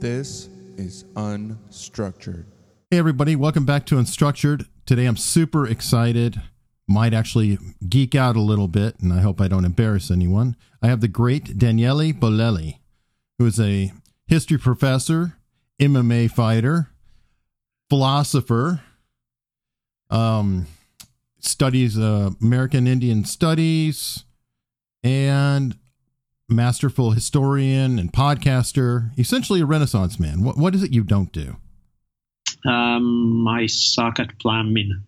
This is Unstructured. Hey everybody, welcome back to Unstructured. Today I'm super excited, might actually geek out a little bit, and I hope I don't embarrass anyone. I have the great Daniele Bolelli, who is a history professor, MMA fighter, philosopher, studies American Indian studies, and masterful historian and podcaster, essentially a Renaissance man. What is it you don't do? I suck at plumbing.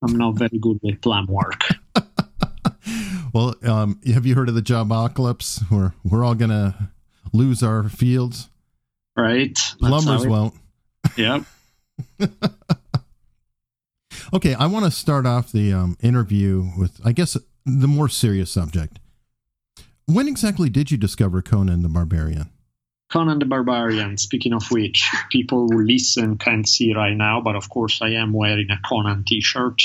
I'm not very good with plum work. Well, have you heard of the jobocalypse? We're all going to lose our fields. Right. Plumbers won't. Yep. Okay, I want to start off the interview with, I guess, the more serious subject. When exactly did you discover Conan the Barbarian? Conan the Barbarian, speaking of which, people who listen can't see right now, but of course I am wearing a Conan t-shirt.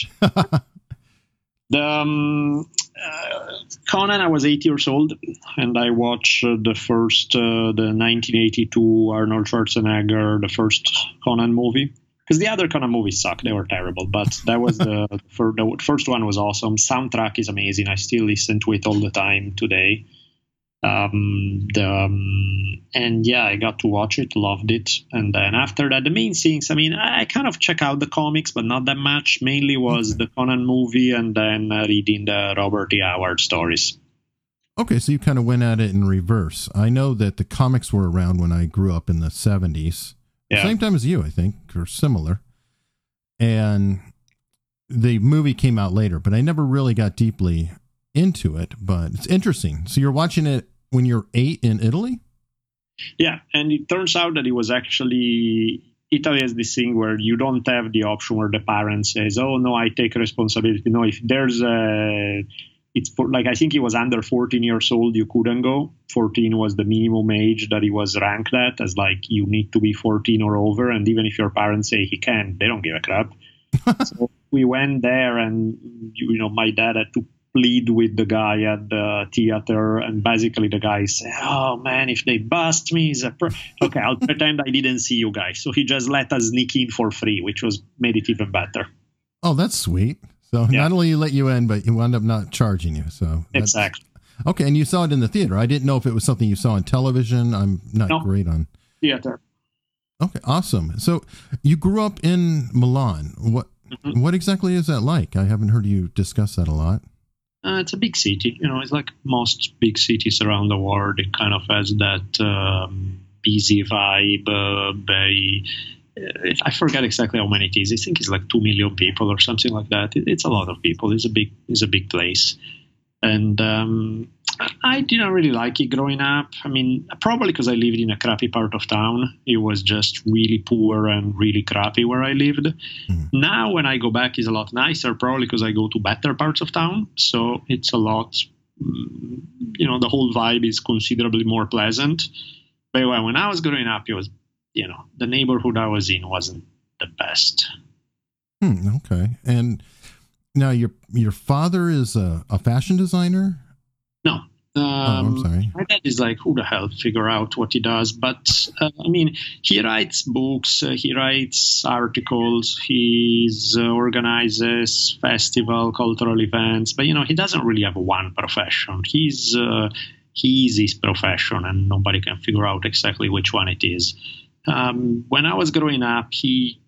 Conan, I was 8 years old, and I watched the 1982 Arnold Schwarzenegger, the first Conan movie. Because the other Conan movies suck, they were terrible, but that was the first one was awesome. Soundtrack is amazing. I still listen to it all the time today. And yeah, I got to watch it, loved it. And then after that, the main things, I mean, I kind of check out the comics, but not that much. Mainly was the Conan movie and then reading the Robert E. Howard stories. Okay, so you kind of went at it in reverse. I know that the comics were around when I grew up in the 70s. Yeah. Same time as you, I think, or similar. And the movie came out later, but I never really got deeply into it, but it's interesting. So you're watching it when you're 8 in Italy? Yeah, and it turns out that it was actually... Italy has this thing where you don't have the option where the parent says, oh, no, I take responsibility. No, if there's a... It's for, like, I think he was under 14 years old, you couldn't go. 14 was the minimum age that he was ranked at, as like you need to be 14 or over, and even if your parents say he can, they don't give a crap. So we went there, and you know, my dad had to plead with the guy at the theater, and basically the guy said, oh man, if they bust me, okay, I'll pretend I didn't see you guys. So he just let us sneak in for free, which made it even better. Oh, that's sweet. So yeah. Not only you let you in, but you wound up not charging you. So exactly. Okay, and you saw it in the theater. I didn't know if it was something you saw on television. I'm not great on theater. Okay, awesome. So you grew up in Milan. What exactly is that like? I haven't heard you discuss that a lot. It's a big city. You know, it's like most big cities around the world. It kind of has that busy vibe. I forget exactly how many it is. I think it's like 2 million people or something like that. It's a lot of people. It's a big place. And I didn't really like it growing up. I mean, probably because I lived in a crappy part of town. It was just really poor and really crappy where I lived. Mm. Now when I go back, it's a lot nicer, probably because I go to better parts of town. So it's a lot, you know, the whole vibe is considerably more pleasant. But when I was growing up, it was, you know, the neighborhood I was in wasn't the best. Okay. And now your father is a fashion designer? No. I'm sorry. My dad is like, who the hell figure out what he does? But, I mean, he writes books, he writes articles, he organizes festival, cultural events. But, you know, he doesn't really have one profession. He's his profession, and nobody can figure out exactly which one it is. When I was growing up, he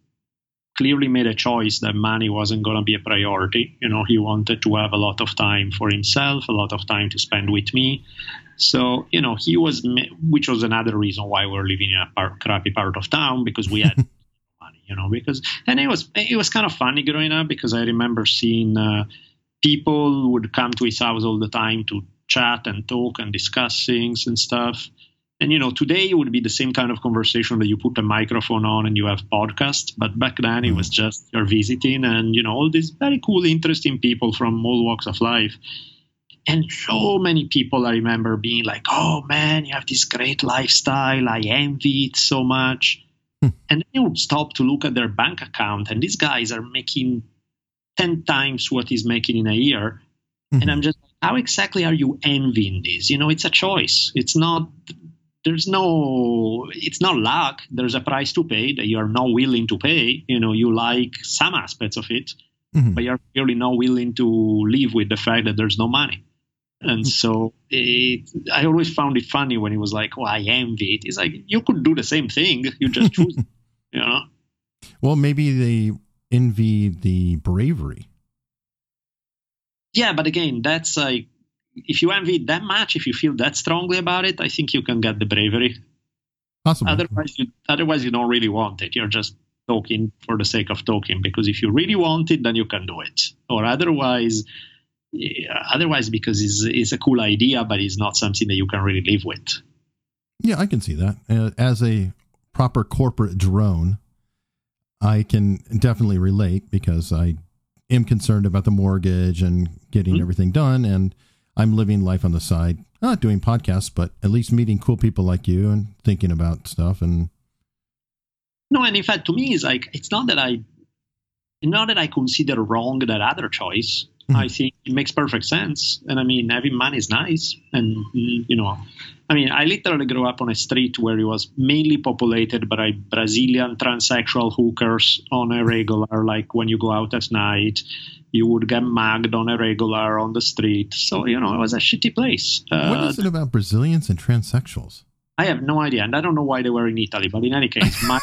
clearly made a choice that money wasn't going to be a priority. You know, he wanted to have a lot of time for himself, a lot of time to spend with me. So, you know, which was another reason why we were living in a crappy part of town, because we had money, you know, and it was kind of funny growing up, because I remember seeing people would come to his house all the time to chat and talk and discuss things and stuff. And, you know, today it would be the same kind of conversation that you put a microphone on and you have podcasts. But back then it was just you're visiting and, you know, all these very cool, interesting people from all walks of life. And so many people I remember being like, oh, man, you have this great lifestyle. I envy it so much. And they would stop to look at their bank account. And these guys are making 10 times what he's making in a year. Mm-hmm. And I'm just, how exactly are you envying this? You know, it's a choice. It's not... there's no, it's not luck. There's a price to pay that you are not willing to pay. You know, you like some aspects of it, mm-hmm. but you're clearly not willing to live with the fact that there's no money. And so I always found it funny when it was like, oh, I envy it. It's like, you could do the same thing. You just choose, you know? Well, maybe they envy the bravery. Yeah, but again, that's like, if you envy it that much, if you feel that strongly about it, I think you can get the bravery. Possibly. Otherwise you don't really want it. You're just talking for the sake of talking, because if you really want it, then you can do it. Or otherwise, because it's a cool idea, but it's not something that you can really live with. Yeah, I can see that. As a proper corporate drone, I can definitely relate, because I am concerned about the mortgage and getting mm-hmm. everything done, and I'm living life on the side, not doing podcasts, but at least meeting cool people like you and thinking about stuff. And no, and in fact, to me, it's like, it's not that I consider wrong that other choice. I think it makes perfect sense. And I mean, having money is nice. And, you know, I mean, I literally grew up on a street where it was mainly populated by Brazilian transsexual hookers on a regular. Like when you go out at night, you would get mugged on a regular on the street. So, you know, it was a shitty place. What is it about Brazilians and transsexuals? I have no idea. And I don't know why they were in Italy. But in any case, my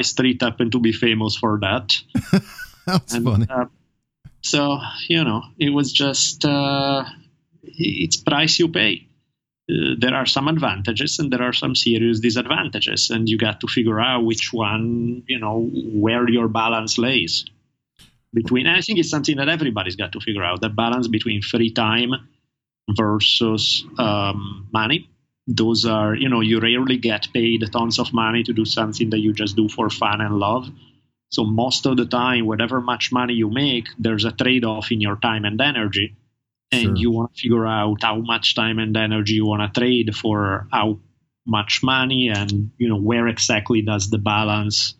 street happened to be famous for that. That's funny. So, you know, it was just, it's price you pay. There are some advantages and there are some serious disadvantages, and you got to figure out which one, you know, where your balance lays between. I think it's something that everybody's got to figure out, the balance between free time versus money. Those are, you know, you rarely get paid tons of money to do something that you just do for fun and love. So most of the time, whatever much money you make, there's a trade-off in your time and energy. And sure. You want to figure out how much time and energy you want to trade for how much money, and, you know, where exactly does the balance,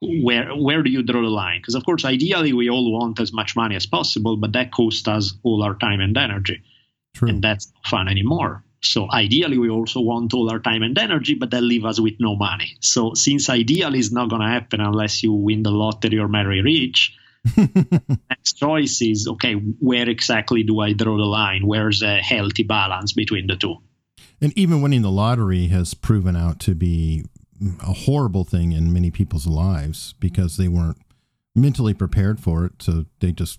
where do you draw the line? Because, of course, ideally, we all want as much money as possible, but that costs us all our time and energy. True. And that's not fun anymore. So ideally, we also want all our time and energy, but that leaves us with no money. So since ideally is not going to happen unless you win the lottery or marry rich, next choice is, okay, where exactly do I draw the line? Where's a healthy balance between the two? And even winning the lottery has proven out to be a horrible thing in many people's lives, because they weren't mentally prepared for it. So they just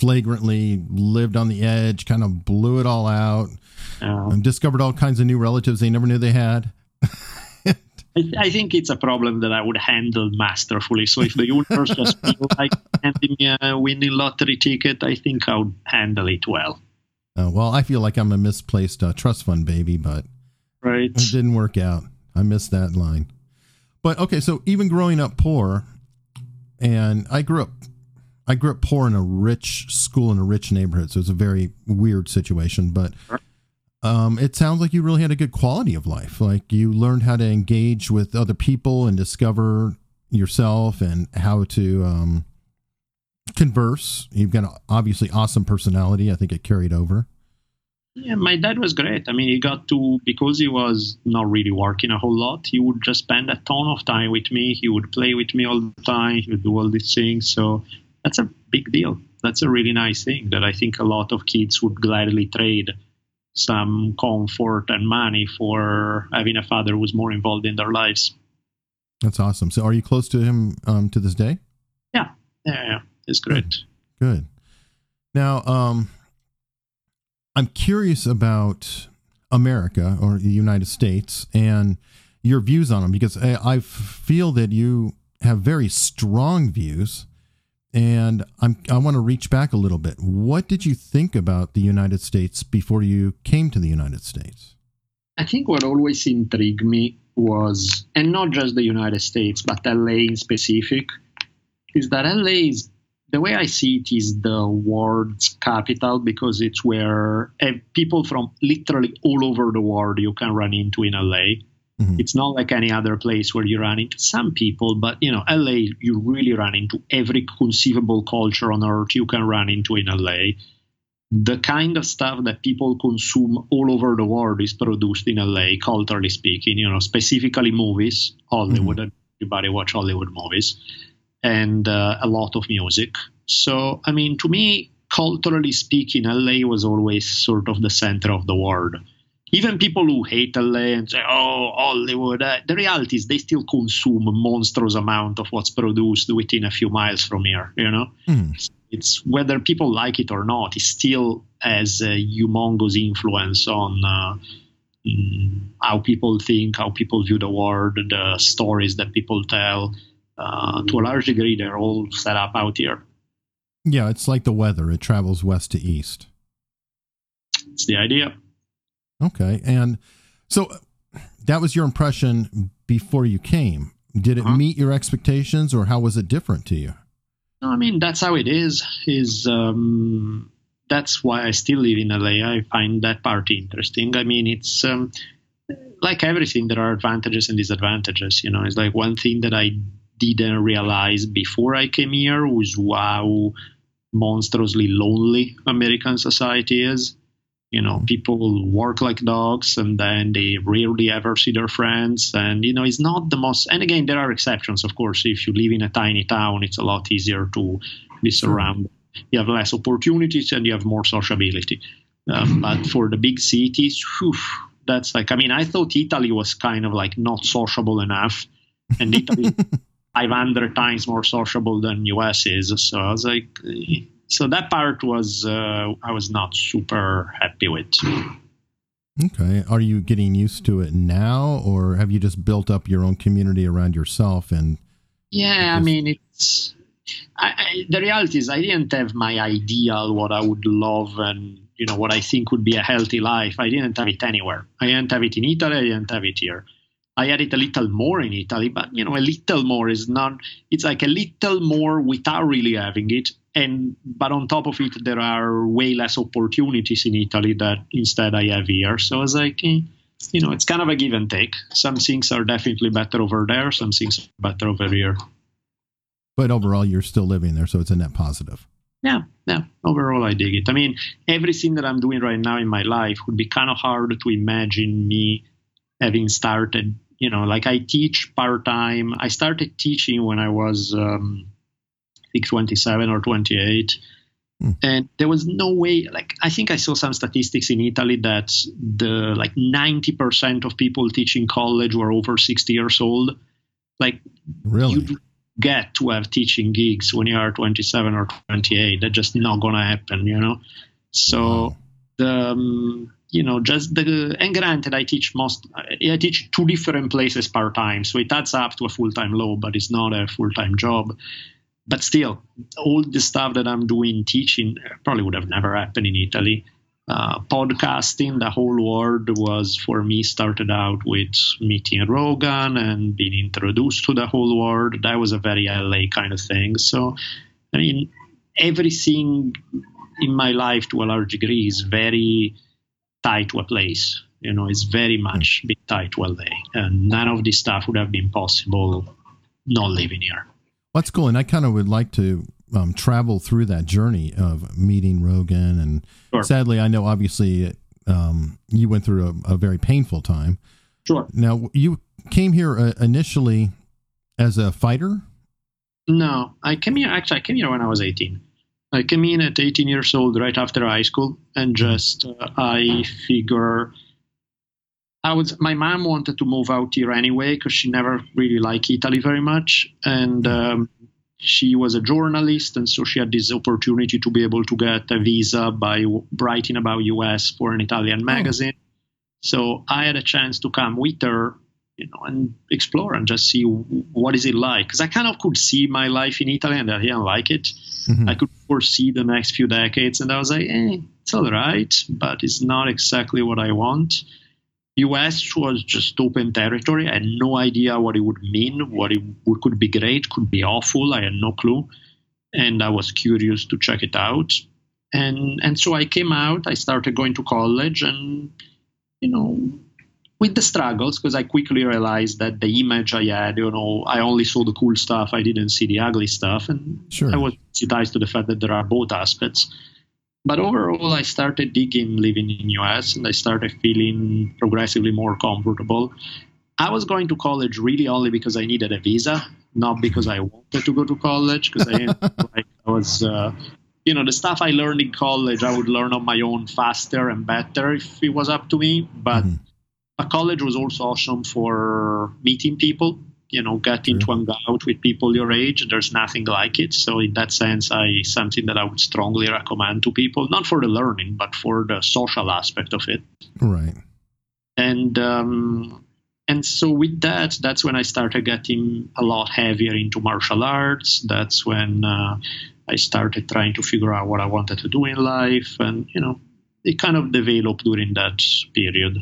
flagrantly lived on the edge, kind of blew it all out, discovered all kinds of new relatives they never knew they had. I think it's a problem that I would handle masterfully. So if the universe just feels like handing me a winning lottery ticket, I think I would handle it well. Well, I feel like I'm a misplaced trust fund baby, but right. It didn't work out. I missed that line. But okay, so even growing up poor, and I grew up poor in a rich school in a rich neighborhood, so it's a very weird situation. But it sounds like you really had a good quality of life. Like you learned how to engage with other people and discover yourself and how to converse. You've got an obviously awesome personality. I think it carried over. Yeah, my dad was great. I mean, because he was not really working a whole lot, he would just spend a ton of time with me. He would play with me all the time. He would do all these things. So that's a big deal. That's a really nice thing that I think a lot of kids would gladly trade some comfort and money for having a father who's more involved in their lives. That's awesome. So are you close to him to this day? Yeah. Yeah. It's great. Good. Now, I'm curious about America or the United States and your views on them, because I feel that you have very strong views. And I want to reach back a little bit. What did you think about the United States before you came to the United States? I think what always intrigued me was, and not just the United States, but LA in specific, is that LA is, the way I see it, is the world's capital, because it's where people from literally all over the world you can run into in LA. Mm-hmm. It's not like any other place where you run into some people, but, you know, LA, you really run into every conceivable culture on earth you can run into in LA. the kind of stuff that people consume all over the world is produced in LA, culturally speaking, you know, specifically movies, Hollywood, everybody watch Hollywood movies, and a lot of music. So, I mean, to me, culturally speaking, LA was always sort of the center of the world. Even people who hate LA and say, oh, Hollywood, the reality is they still consume a monstrous amount of what's produced within a few miles from here, you know? It's whether people like it or not, it still has a humongous influence on how people think, how people view the world, the stories that people tell. To a large degree, they're all set up out here. Yeah, it's like the weather. It travels west to east. It's the idea. Okay. And so that was your impression before you came. Did it meet your expectations, or how was it different to you? No, I mean, that's how it is. That's why I still live in LA. I find that part interesting. I mean, it's like everything, there are advantages and disadvantages. You know, it's like one thing that I didn't realize before I came here was how monstrously lonely American society is. You know, people work like dogs and then they rarely ever see their friends. And, you know, it's not the most. And again, there are exceptions, of course. If you live in a tiny town, it's a lot easier to be surrounded. You have less opportunities and you have more sociability. But for the big cities, that's like, I mean, I thought Italy was kind of like not sociable enough. And Italy, 500 times more sociable than US is. So I was like, so that part was, I was not super happy with. Okay. Are you getting used to it now, or have you just built up your own community around yourself? And yeah, I mean, it's, the reality is I didn't have my ideal, what I would love and, you know, what I think would be a healthy life. I didn't have it anywhere. I didn't have it in Italy. I didn't have it here. I had it a little more in Italy, but, you know, a little more is not, it's like a little more without really having it. But on top of it, there are way less opportunities in Italy that instead I have here. So I was like, you know, it's kind of a give and take. Some things are definitely better over there. Some things are better over here. But overall, you're still living there, so it's a net positive. Yeah. Overall, I dig it. I mean, everything that I'm doing right now in my life would be kind of hard to imagine me having started. You know, like I teach part-time. I started teaching when I was 27 or 28. And there was no way, like, I think I saw some statistics in Italy that 90% of people teaching college were over 60 years old. Like, really? You get to have teaching gigs when you are 27 or 28. That's just not going to happen, you know? So, you know, just and granted, I teach two different places part-time. So it adds up to a full-time load, but it's not a full-time job. But still, all the stuff that I'm doing, teaching, probably would have never happened in Italy. Podcasting, the whole world was, for me, started out with meeting Rogan and being introduced to the whole world. That was a very LA kind of thing. So, I mean, everything in my life to a large degree is very tied to a place. You know, it's very much been tied to LA. And none of this stuff would have been possible not living here. That's cool. And I kind of would like to travel through that journey of meeting Rogan. And sadly, I know obviously you went through a very painful time. Sure. Now, you came here initially as a fighter? No, I came here when I was 18. I came in at 18 years old, right after high school. And just I figure my mom wanted to move out here anyway because she never really liked Italy very much. And she was a journalist, and so she had this opportunity to be able to get a visa by writing about US for an Italian magazine. So I had a chance to come with her, you know, and explore and just see what is it like. Because I kind of could see my life in Italy and I didn't like it. I could foresee the next few decades, and I was like, it's all right, but it's not exactly what I want. US was just open territory. I had no idea what it would mean, could be great, could be awful. I had no clue. And I was curious to check it out. And so I came out, I started going to college, and, you know, with the struggles, because I quickly realized that the image I had, you know, I only saw the cool stuff. I didn't see the ugly stuff. And I was sensitized to the fact that there are both aspects. But overall, I started digging living in US, and I started feeling progressively more comfortable. I was going to college really only because I needed a visa, not because I wanted to go to college, because the stuff I learned in college, I would learn on my own faster and better if it was up to me. But college was also awesome for meeting people, getting to hang out with people your age. There's nothing like it. So in that sense, something that I would strongly recommend to people, not for the learning, but for the social aspect of it. Right. And so with that, that's when I started getting a lot heavier into martial arts. That's when I started trying to figure out what I wanted to do in life. And, it kind of developed during that period.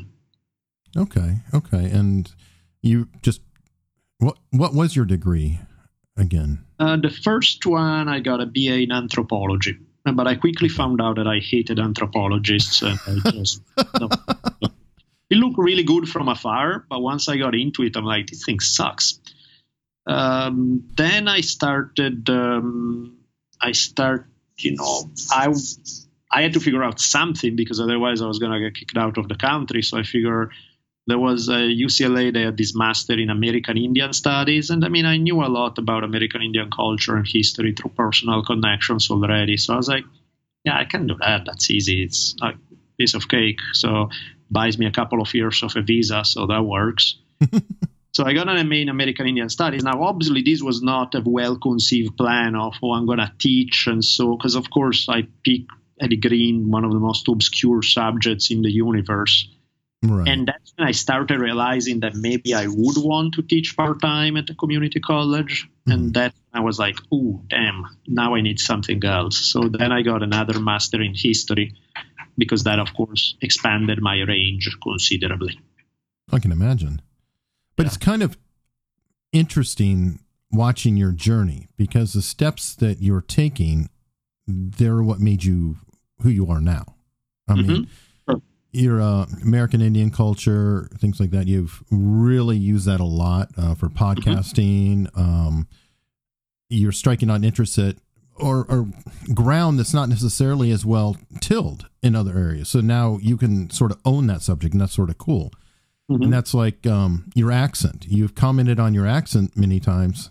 Okay. And you just, what was your degree again? The first one, I got a BA in anthropology. But I quickly found out that I hated anthropologists. And I just... It looked really good from afar, but once I got into it, I'm like, this thing sucks. Then I started, I had to figure out something, because otherwise I was going to get kicked out of the country. So I figure there was a UCLA, they had this master in American Indian studies. And I mean, I knew a lot about American Indian culture and history through personal connections already. So I was like, yeah, I can do that. That's easy. It's like a piece of cake. So buys me a couple of years of a visa, so that works. So I got an MA in American Indian Studies. Now, obviously, this was not a well-conceived plan of, I'm going to teach. And so, because, of course, I picked a degree in one of the most obscure subjects in the universe. Right. And that's when I started realizing that maybe I would want to teach part-time at a community college. Mm-hmm. And that I was like, oh, damn, now I need something else. So then I got another master in history, because that, of course, expanded my range considerably. I can imagine. But yeah, it's kind of interesting watching your journey, because the steps that you're taking, they're what made you who you are now. I mean, sure, your American Indian culture, things like that, you've really used that a lot for podcasting. You're striking on interest at or ground that's not necessarily as well tilled in other areas. So now you can sort of own that subject, and that's sort of cool. Mm-hmm. And that's like your accent. You've commented on your accent many times,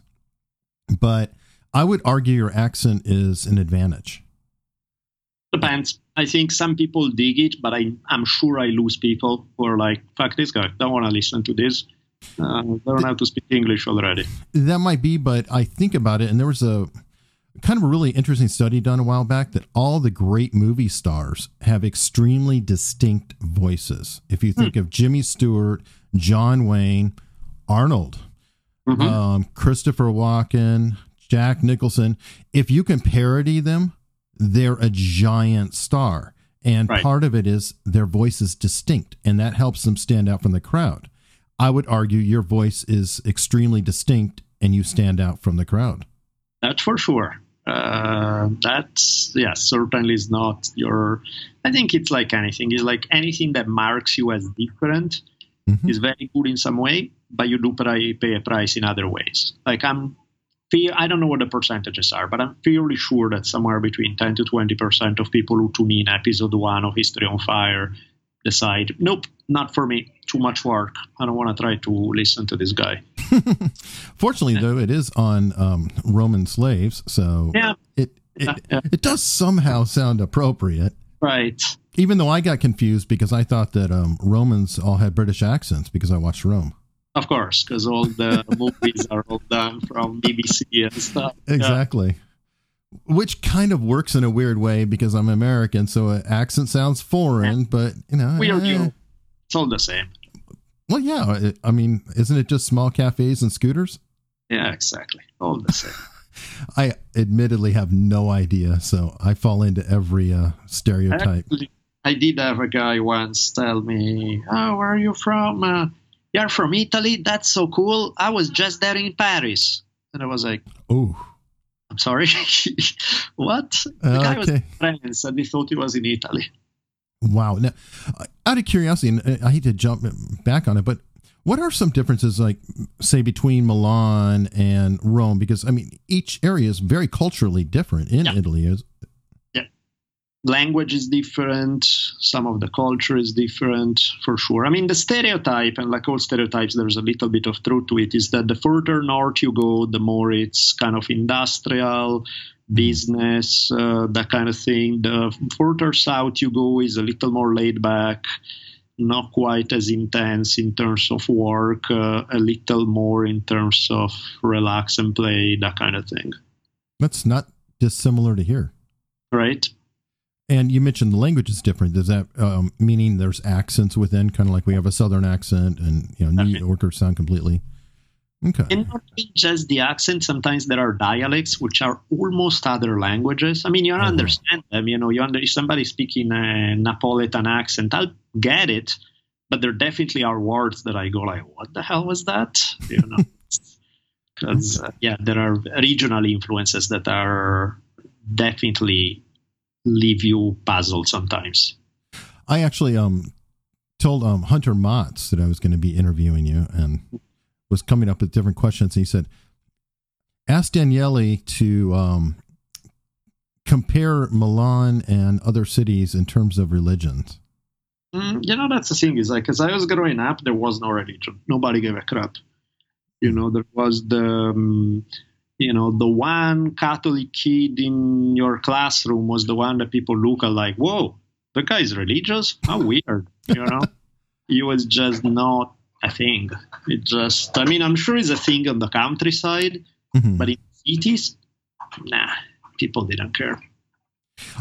but I would argue your accent is an advantage. Depends. I think some people dig it, but I'm sure I lose people who are like, fuck this guy, don't want to listen to this. Learn how to speak English already. That might be, but I think about it, and there was a kind of a really interesting study done a while back that all the great movie stars have extremely distinct voices. If you think of Jimmy Stewart, John Wayne, Arnold, Christopher Walken, Jack Nicholson, if you can parody them, they're a giant star. And part of it is their voice is distinct, and that helps them stand out from the crowd. I would argue your voice is extremely distinct and you stand out from the crowd. That's for sure. Certainly is not your, I think it's like anything. It's like anything that marks you as different is very good in some way, but you do pay a price in other ways. Like I don't know what the percentages are, but I'm fairly sure that somewhere between 10 to 20% of people who tune in episode 1 of History on Fire decide, nope, not for me, too much work. I don't want to try to listen to this guy. Fortunately, though, it is on Roman slaves, so it does somehow sound appropriate. Right. Even though I got confused because I thought that Romans all had British accents because I watched Rome. Of course, because all the movies are all done from BBC and stuff. Exactly. Which kind of works in a weird way because I'm American, so an accent sounds foreign, but, it's all the same. Well, yeah. I mean, isn't it just small cafes and scooters? Yeah, exactly. All the same. I admittedly have no idea, so I fall into every stereotype. Actually, I did have a guy once tell me, oh, where are you from? You're from Italy? That's so cool. I was just there in Paris. And I was like, oh, I'm sorry. What? The guy was in France and he thought he was in Italy. Wow. Now, out of curiosity, and I hate to jump back on it, but what are some differences, like, say, between Milan and Rome? Because, I mean, each area is very culturally different in Italy. Yeah. language is different, some of the culture is different, for sure. I mean, the stereotype, and like all stereotypes, there's a little bit of truth to it, is that the further north you go, the more it's kind of industrial, business, that kind of thing. The further south you go is a little more laid back, not quite as intense in terms of work, a little more in terms of relax and play, that kind of thing. That's not dissimilar to here. Right. And you mentioned the language is different. Does that meaning there's accents within, kind of like we have a Southern accent and, you know, New Yorkers sound completely. Okay. And not just the accent. Sometimes there are dialects, which are almost other languages. I mean, you understand them, you know, if somebody's speaking a Napolitan accent, I'll get it, but there definitely are words that I go like, what the hell was that? You know, because yeah, there are regional influences that are definitely leave you puzzled sometimes. I actually told Hunter Motz that I was going to be interviewing you and was coming up with different questions. And he said, ask Daniele to compare Milan and other cities in terms of religions. You know, that's the thing is like, as I was growing up, there was no religion. Nobody gave a crap. You know, there was the, you know, the one Catholic kid in your classroom was the one that people look at like, whoa, the guy is religious? How weird, you know? He was just not a thing. It just, I mean, I'm sure it's a thing on the countryside, but in cities, nah, people didn't care.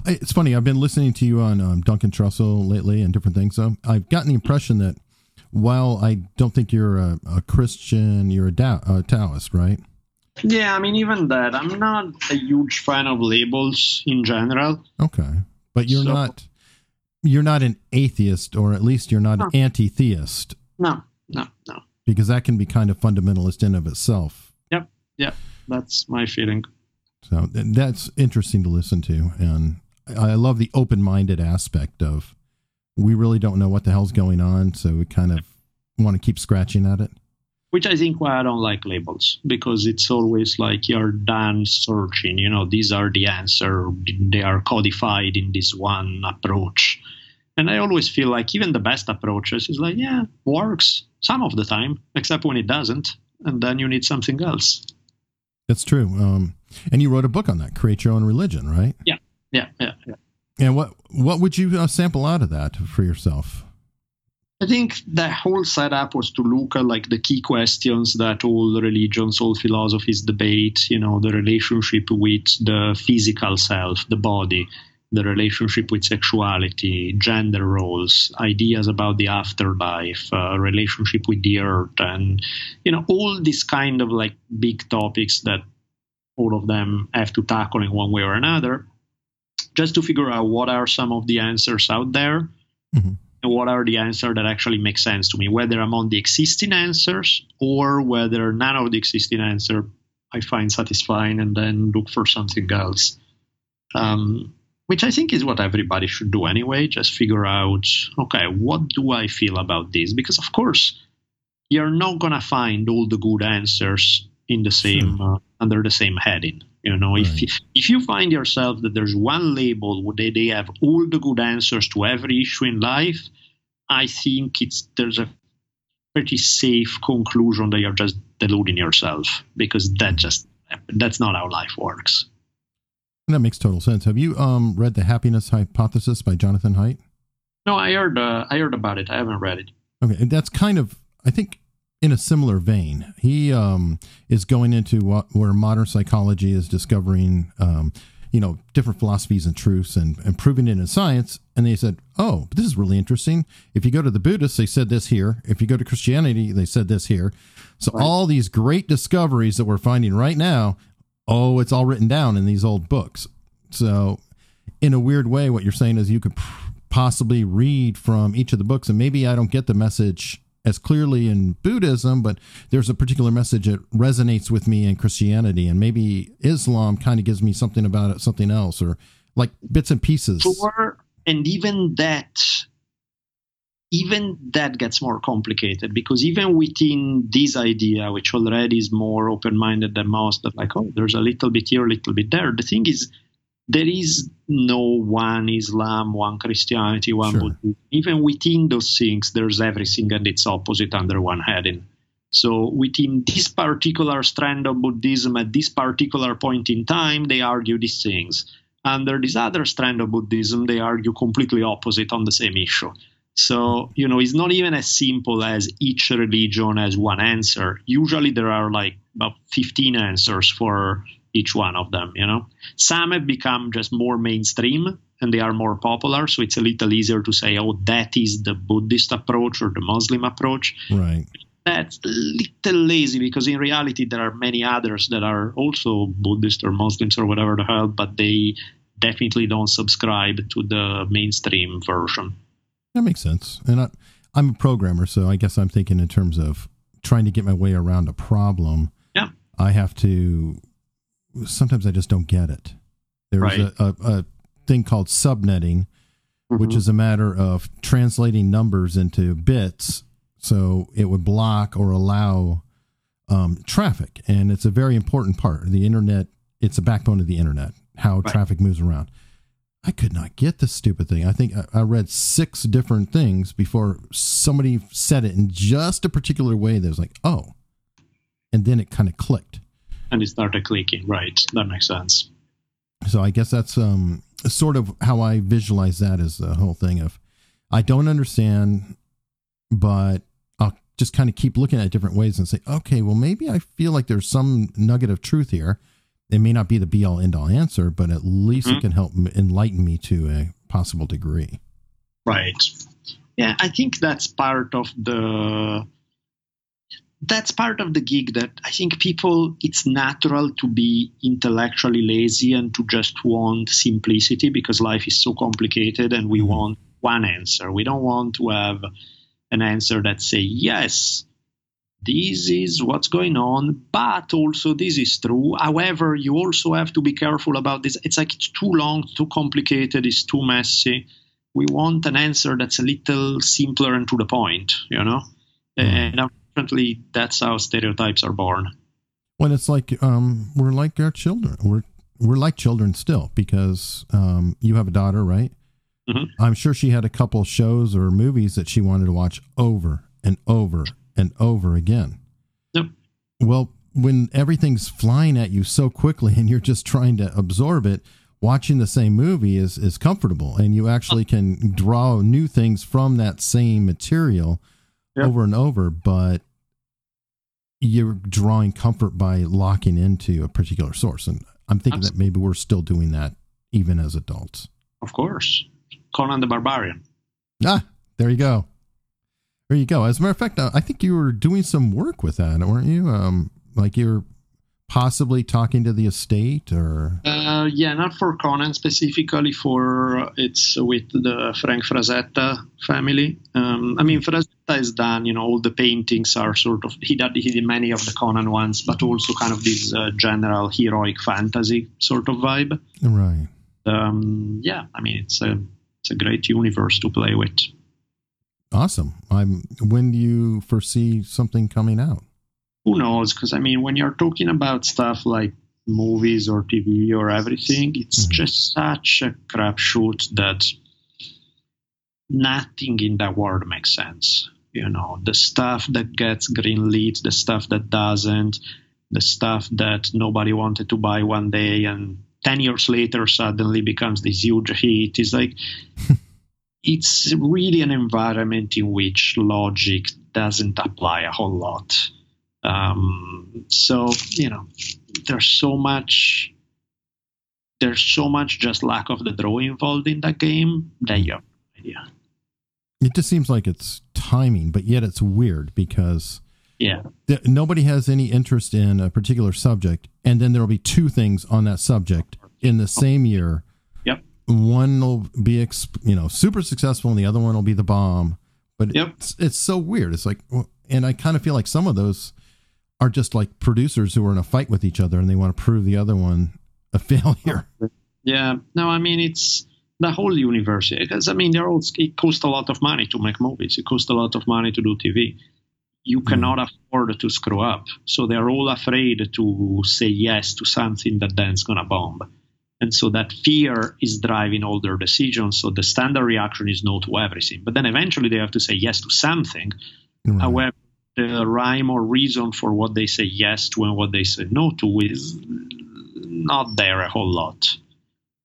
It's funny. I've been listening to you on Duncan Trussell lately and different things. I've gotten the impression that while I don't think you're a Christian, you're a Taoist, right? Yeah, I mean, even that. I'm not a huge fan of labels in general. Okay, but you're not an atheist, or at least you're not an anti-theist. No. Because that can be kind of fundamentalist in of itself. Yep. That's my feeling. So that's interesting to listen to. And I love the open-minded aspect of we really don't know what the hell's going on, so we kind of want to keep scratching at it. Which I think why I don't like labels, because it's always like you're done searching, you know, these are the answer. They are codified in this one approach. And I always feel like even the best approaches is like, yeah, works some of the time, except when it doesn't. And then you need something else. That's true. And you wrote a book on that, Create Your Own Religion, right? Yeah. And what would you sample out of that for yourself? I think the whole setup was to look at like the key questions that all religions, all philosophies debate, you know, the relationship with the physical self, the body, the relationship with sexuality, gender roles, ideas about the afterlife, relationship with the earth, and, you know, all these kind of like big topics that all of them have to tackle in one way or another, just to figure out what are some of the answers out there. And what are the answers that actually make sense to me, whether I'm on the existing answers or whether none of the existing answer I find satisfying and then look for something else, which I think is what everybody should do anyway. Just figure out, okay, what do I feel about this? Because, of course, you're not going to find all the good answers in the same under the same heading. You know, if you find yourself that there's one label where they have all the good answers to every issue in life, I think there's a pretty safe conclusion that you're just deluding yourself, because that's not how life works. And that makes total sense. Have you read The Happiness Hypothesis by Jonathan Haidt? No, I heard about it. I haven't read it. Okay, and that's kind of, I think, in a similar vein. He is going into where modern psychology is discovering, you know, different philosophies and truths and proving it in science. And they said, oh, this is really interesting. If you go to the Buddhists, they said this here. If you go to Christianity, they said this here. So all these great discoveries that we're finding right now, oh, it's all written down in these old books. So in a weird way, what you're saying is you could possibly read from each of the books, and maybe I don't get the message as clearly in Buddhism, but there's a particular message that resonates with me in Christianity, and maybe Islam kind of gives me something about it, something else, or like bits and pieces. Sure, and even that gets more complicated, because even within this idea, which already is more open-minded than most, that like, oh, there's a little bit here, a little bit there. The thing is, there is no one Islam, one Christianity, one sure. Buddhism. Even within those things, there's everything and its opposite under one heading. So within this particular strand of Buddhism at this particular point in time, they argue these things. Under this other strand of Buddhism, they argue completely opposite on the same issue. So, you know, it's not even as simple as each religion has one answer. Usually there are like about 15 answers for each one of them, you know. Some have become just more mainstream and they are more popular. So it's a little easier to say, oh, that is the Buddhist approach or the Muslim approach. Right. That's a little lazy because in reality there are many others that are also Buddhist or Muslims or whatever the hell, but they definitely don't subscribe to the mainstream version. That makes sense. And I'm a programmer, so I guess I'm thinking in terms of trying to get my way around a problem. Yeah. I have to, sometimes I just don't get it. There's right. a thing called subnetting, mm-hmm. which is a matter of translating numbers into bits. So it would block or allow traffic. And it's a very important part. The internet, it's a backbone of the internet, how right. traffic moves around. I could not get this stupid thing. I think I read 6 different things before somebody said it in just a particular way that was like, oh, and then it kind of clicked. And it started clicking. Right. That makes sense. So I guess that's sort of how I visualize that as the whole thing of I don't understand, but I'll just kind of keep looking at it different ways and say, okay, well, maybe I feel like there's some nugget of truth here. It may not be the be all end all answer, but at least mm-hmm. it can help enlighten me to a possible degree. Right. Yeah. I think that's part of the gig that I think people, it's natural to be intellectually lazy and to just want simplicity because life is so complicated and we mm-hmm. want one answer. We don't want to have an answer that say, yes, this is what's going on, but also this is true. However, you also have to be careful about this. It's like it's too long, too complicated, it's too messy. We want an answer that's a little simpler and to the point, you know? And unfortunately, that's how stereotypes are born. Well, it's like we're like our children. We're like children still because you have a daughter, right? Mm-hmm. I'm sure she had a couple shows or movies that she wanted to watch over and over and over again. Yep. Well, when everything's flying at you so quickly and you're just trying to absorb it, watching the same movie is comfortable, and you actually can draw new things from that same material yep. over and over, but you're drawing comfort by locking into a particular source. And I'm thinking Absolutely. That maybe we're still doing that even as adults. Of course. Conan the Barbarian. Ah, there you go. There you go. As a matter of fact, I think you were doing some work with that, weren't you? Like you're possibly talking to the estate or... yeah, not for Conan specifically, it's with the Frank Frazetta family. Frazetta is done, you know, all the paintings are sort of... He did many of the Conan ones, but also kind of this general heroic fantasy sort of vibe. Right. It's a great universe to play with. Awesome. When do you foresee something coming out? Who knows? Because, when you're talking about stuff like movies or TV or everything, it's mm-hmm. just such a crapshoot that nothing in that world makes sense. You know, the stuff that gets greenlit, the stuff that doesn't, the stuff that nobody wanted to buy one day and 10 years later suddenly becomes this huge hit. It's like... It's really an environment in which logic doesn't apply a whole lot. There's so much just lack of the draw involved in that game that you have no idea. It just seems like it's timing, but yet it's weird because nobody has any interest in a particular subject, and then there will be 2 things on that subject in the same year. One will be, super successful, and the other one will be the bomb. But it's so weird. It's like, and I kind of feel like some of those are just like producers who are in a fight with each other, and they want to prove the other one a failure. Yeah. No, it's the whole universe. Because it costs a lot of money to make movies. It costs a lot of money to do TV. You cannot afford to screw up. So they're all afraid to say yes to something that then's gonna bomb. And so that fear is driving all their decisions. So the standard reaction is no to everything. But then eventually they have to say yes to something. Right. However, the rhyme or reason for what they say yes to and what they say no to is not there a whole lot.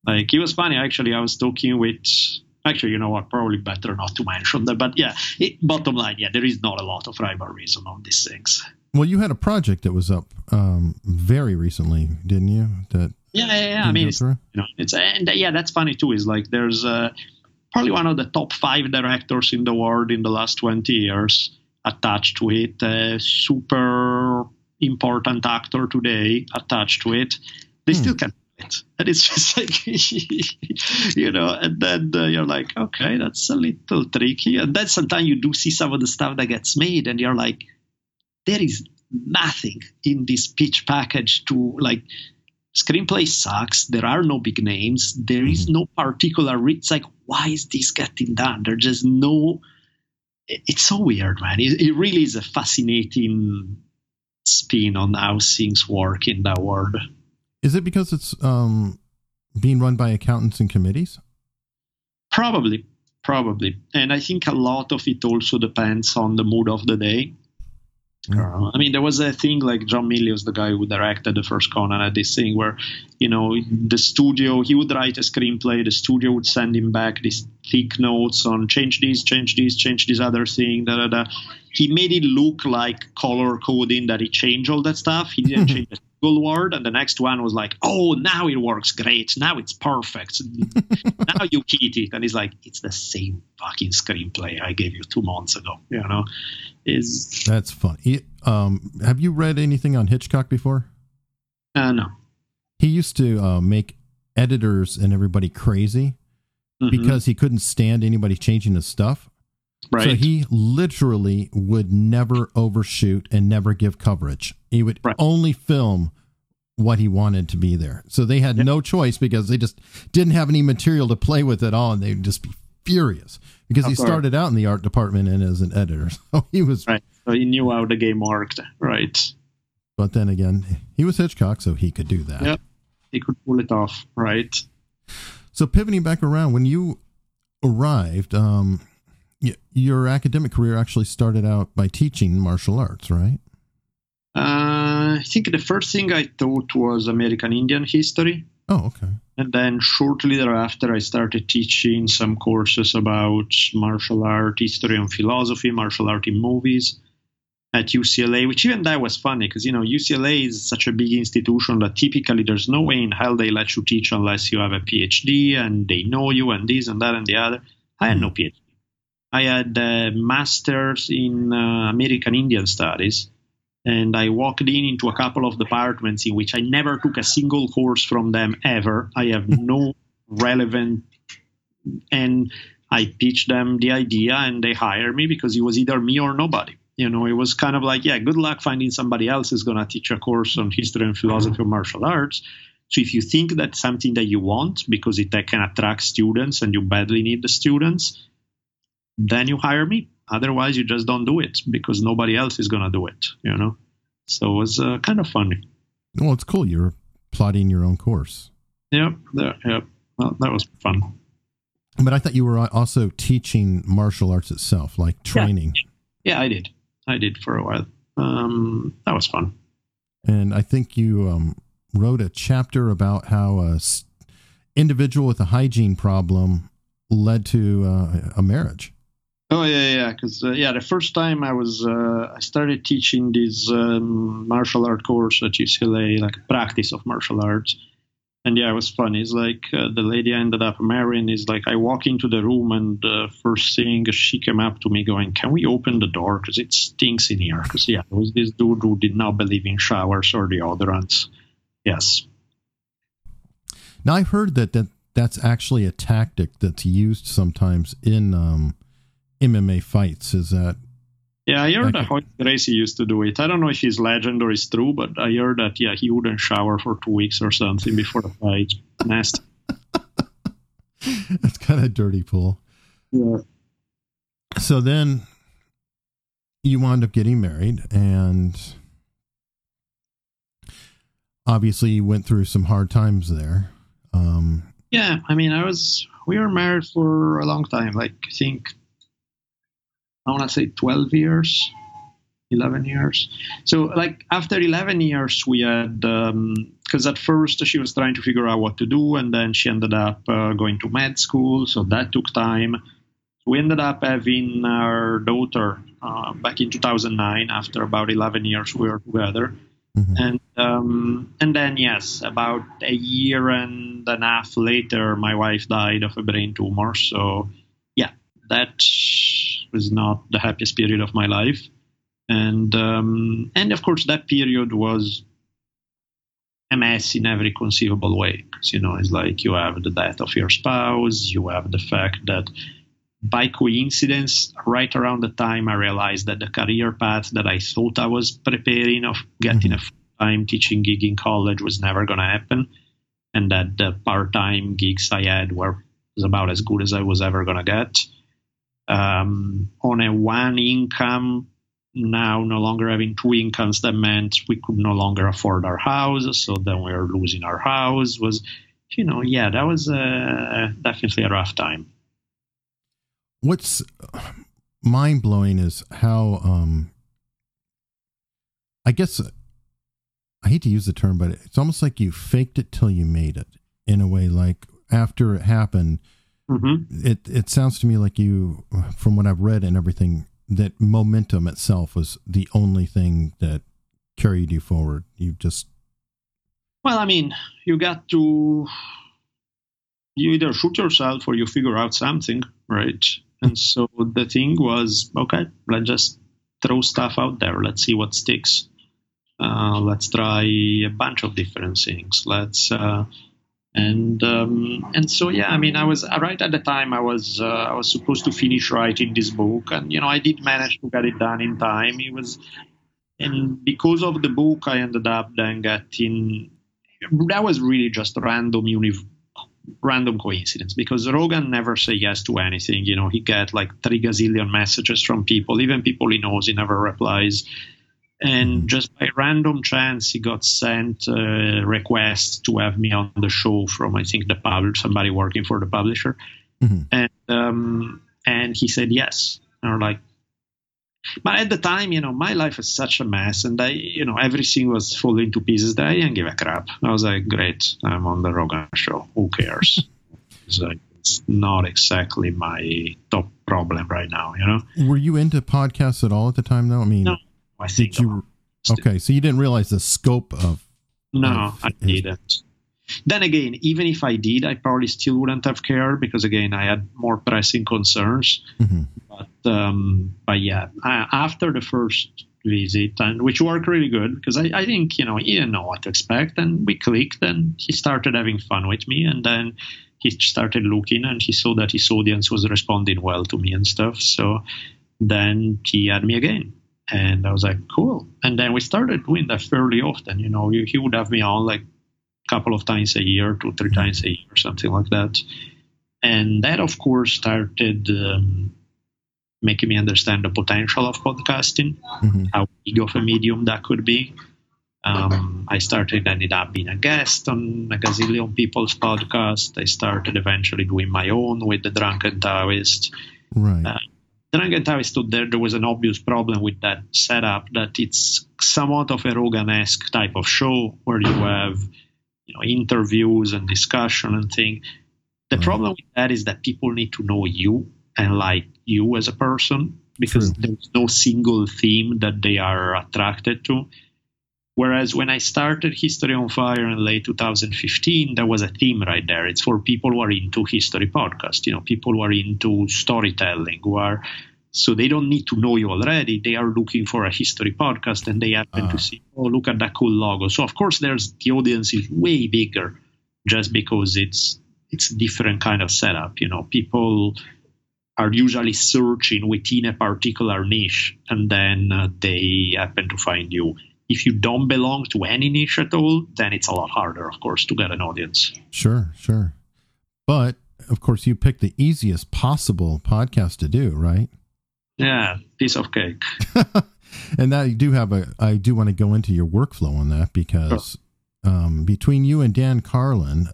Like, it was funny, actually, I was talking with... Actually, you know what, probably better not to mention that. But yeah, bottom line, yeah, there is not a lot of rhyme or reason on these things. Well, you had a project that was up very recently, didn't you? That Yeah. I mean, it's that's funny too. Is like there's probably one of the top 5 directors in the world in the last 20 years attached to it, a super important actor today attached to it. They still can't do it. And it's just like, you know, and then you're like, okay, that's a little tricky. And then sometimes you do see some of the stuff that gets made and you're like, there is nothing in this pitch package to like, screenplay sucks. There are no big names. There is no particular. It's like, why is this getting done? There's just no. It's so weird, man. It really is a fascinating spin on how things work in that world. Is it because it's being run by accountants and committees? Probably. And I think a lot of it also depends on the mood of the day. I mean, there was a thing like John Milius, the guy who directed the first Conan, had this thing where, you know, the studio, he would write a screenplay, the studio would send him back these thick notes on change this, change this other thing, He made it look like color coding, that he changed all that stuff. He didn't change a single word. And the next one was like, oh, now it works great. Now it's perfect. Now you hit it. And he's like, it's the same fucking screenplay I gave you 2 months ago. You know, that's funny. Have you read anything on Hitchcock before? No. He used to make editors and everybody crazy because he couldn't stand anybody changing his stuff. Right. So he literally would never overshoot and never give coverage. He would only film what he wanted to be there. So they had no choice because they just didn't have any material to play with at all. And they'd just be furious because he started out in the art department and as an editor. So he was So he knew how the game worked. Right. But then again, he was Hitchcock, so he could do that. Yep. He could pull it off. Right. So pivoting back around, when you arrived, your academic career actually started out by teaching martial arts, right? I think the first thing I taught was American Indian history. Oh, okay. And then shortly thereafter, I started teaching some courses about martial art, history and philosophy, martial art in movies at UCLA, which even that was funny because, you know, UCLA is such a big institution that typically there's no way in hell they let you teach unless you have a PhD and they know you and this and that and the other. I had no PhD. I had a master's in American Indian Studies, and I walked into a couple of departments in which I never took a single course from them ever. I have no relevant, and I pitched them the idea, and they hired me because it was either me or nobody. You know, it was kind of like, yeah, good luck finding somebody else who's going to teach a course on history and philosophy of martial arts. So if you think that's something that you want because it can attract students and you badly need the students, then you hire me. Otherwise, you just don't do it because nobody else is going to do it, you know? So it was kind of funny. Well, it's cool. You're plotting your own course. Yeah. Well, that was fun. But I thought you were also teaching martial arts itself, like training. Yeah, I did for a while. That was fun. And I think you wrote a chapter about how an individual with a hygiene problem led to a marriage. Oh, yeah. Because, the first time I started teaching this martial art course at UCLA, like practice of martial arts. And, it was funny. It's like the lady I ended up marrying is like, I walk into the room and first thing she came up to me going, can we open the door? Because it stinks in here. Because, it was this dude who did not believe in showers or deodorants. Yes. Now, I've heard that's actually a tactic that's used sometimes in MMA fights. Is that? Yeah, I heard that Hoyt Gracie used to do it. I don't know if he's legend or it's true, but I heard that, he wouldn't shower for 2 weeks or something before the fight. Nasty. That's kind of dirty, Paul. Yeah. So then you wound up getting married, and obviously you went through some hard times there. Yeah, I mean, we were married for a long time. Like, I think, I want to say 12 years, 11 years. So, like, after 11 years, we had, because at first she was trying to figure out what to do, and then she ended up going to med school, so that took time. We ended up having our daughter back in 2009, after about 11 years we were together. Mm-hmm. And then, yes, about a year and a half later, my wife died of a brain tumor. So, yeah, that was not the happiest period of my life. And of course, that period was a mess in every conceivable way. Because, you know, it's like you have the death of your spouse, you have the fact that, by coincidence, right around the time I realized that the career path that I thought I was preparing of getting mm-hmm. a full-time teaching gig in college was never going to happen, and that the part-time gigs I had were about as good as I was ever going to get. On a one income, now no longer having two incomes, that meant we could no longer afford our house, so then we were losing our house. Was, you know, yeah, that was definitely a rough time. What's mind-blowing is how, I guess, I hate to use the term, but it's almost like you faked it till you made it, in a way. Like, after it happened, mm-hmm. it sounds to me like you, from what I've read and everything, that momentum itself was the only thing that carried you forward. You just... Well, I mean, you got to... You either shoot yourself or you figure out something, right? And so the thing was, okay, let's just throw stuff out there. Let's see what sticks. Let's try a bunch of different things. And so, yeah, I mean, I was right at the time I was supposed to finish writing this book, and, you know, I did manage to get it done in time. And because of the book, I ended up then getting, that was really just random coincidence, because Rogan never say yes to anything. You know, he get like 3 gazillion messages from people, even people he knows, he never replies. And just by random chance, he got sent a request to have me on the show from, I think, somebody working for the publisher. Mm-hmm. And he said yes. And we're like, but at the time, you know, my life was such a mess, and everything was falling to pieces that I didn't give a crap. I was like, great, I'm on the Rogan show. Who cares? It's like, it's not exactly my top problem right now, you know? Were you into podcasts at all at the time, though? I mean, no, I think you... Okay, so you didn't realize the scope of... No, I didn't. Then again, even if I did, I probably still wouldn't have cared, because, again, I had more pressing concerns. Mm-hmm. But yeah, after the first visit, and which worked really good, because I think, you know, he didn't know what to expect, and we clicked, and he started having fun with me, and then he started looking, and he saw that his audience was responding well to me and stuff. So then he had me again, and I was like, cool. And then we started doing that fairly often. You know, he would have me on like a couple of times a year, 2-3 times a year, or something like that. And that, of course, started... making me understand the potential of podcasting, mm-hmm. how big of a medium that could be. I ended up being a guest on a gazillion people's podcast. I started eventually doing my own with The Drunken Taoist. Right. Drunken Taoist, there was an obvious problem with that setup, that it's somewhat of a Rogan-esque type of show where you have, you know, interviews and discussion and things. The problem with that is that people need to know you and like you as a person, because there's no single theme that they are attracted to. Whereas when I started History on Fire in late 2015, there was a theme right there. It's for people who are into history podcasts, you know, people who are into storytelling, so they don't need to know you already. They are looking for a history podcast, and they happen to see, oh, look at that cool logo. So of course, the audience is way bigger, just because it's different kind of setup. You know, people are usually searching within a particular niche, and then they happen to find you. If you don't belong to any niche at all, then it's a lot harder, of course, to get an audience. Sure. But, of course, you picked the easiest possible podcast to do, right? Yeah, piece of cake. And now I do want to go into your workflow on that, because between you and Dan Carlin,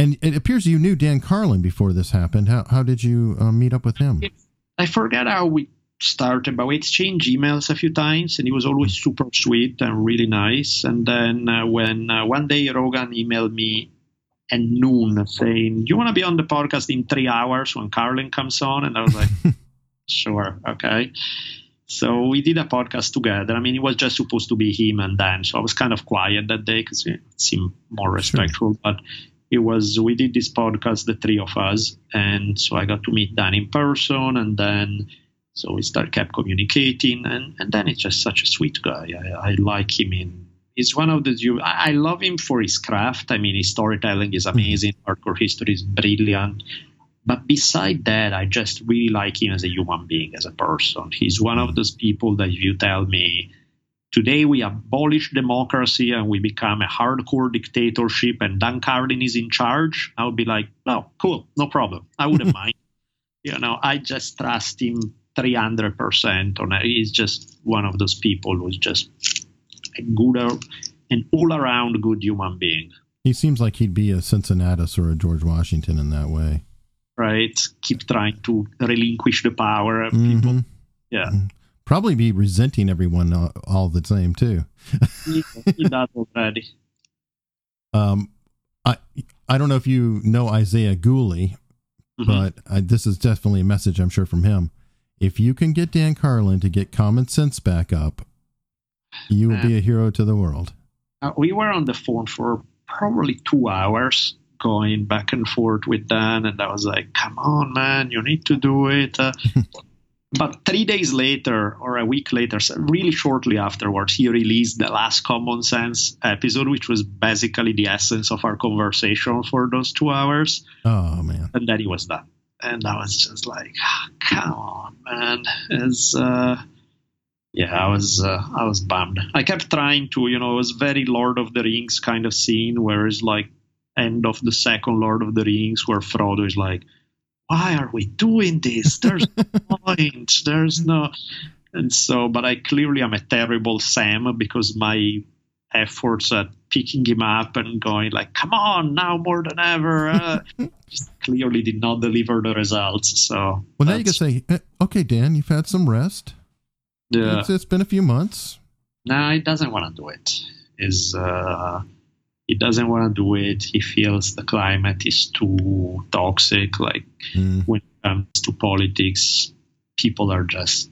And it appears you knew Dan Carlin before this happened. How did you meet up with him? I forgot how we started, but we exchanged emails a few times, and he was always super sweet and really nice. And then when one day Rogan emailed me at noon saying, "Do you want to be on the podcast in 3 hours when Carlin comes on?" And I was like, "Sure, okay." So we did a podcast together. I mean, it was just supposed to be him and Dan, so I was kind of quiet that day because it seemed more respectful. Sure. But we did this podcast, the three of us, and so I got to meet Dan in person, and then so we kept communicating, and Dan is just such a sweet guy. I like him. He's one of the, I love him for his craft. I mean, his storytelling is amazing. Hardcore History is brilliant. But beside that, I just really like him as a human being, as a person. He's one of those people that you tell me, today we abolish democracy and we become a hardcore dictatorship and Dan Carlin is in charge, I would be like, oh, cool, no problem. I wouldn't mind. You know, I just trust him 300%. He's just one of those people who's just a good and all-around good human being. He seems like he'd be a Cincinnatus or a George Washington in that way. Right, keep trying to relinquish the power of people. Yeah. Probably be resenting everyone all the same, too. He does already. I don't know if you know Isaiah Gooley, but this is definitely a message, I'm sure, from him. If you can get Dan Carlin to get Common Sense back up, you will be a hero to the world. We were on the phone for probably 2 hours, going back and forth with Dan, and I was like, come on, man, you need to do it. But 3 days later, or a week later, really shortly afterwards, he released the last Common Sense episode, which was basically the essence of our conversation for those 2 hours. Oh, man. And then he was done. And I was just like, come on, man. I was bummed. I kept trying to, it was very Lord of the Rings kind of scene, where it's like, end of the second Lord of the Rings, where Frodo is like, why are we doing this? There's no point. There's no... And so, but I clearly am a terrible Sam, because my efforts at picking him up and going like, come on, now more than ever, just clearly did not deliver the results. So, well, now you can say, okay, Dan, you've had some rest. Yeah. It's been a few months. No, he doesn't want to do it. He doesn't want to do it. He feels the climate is too toxic. Like when it comes to politics, people are just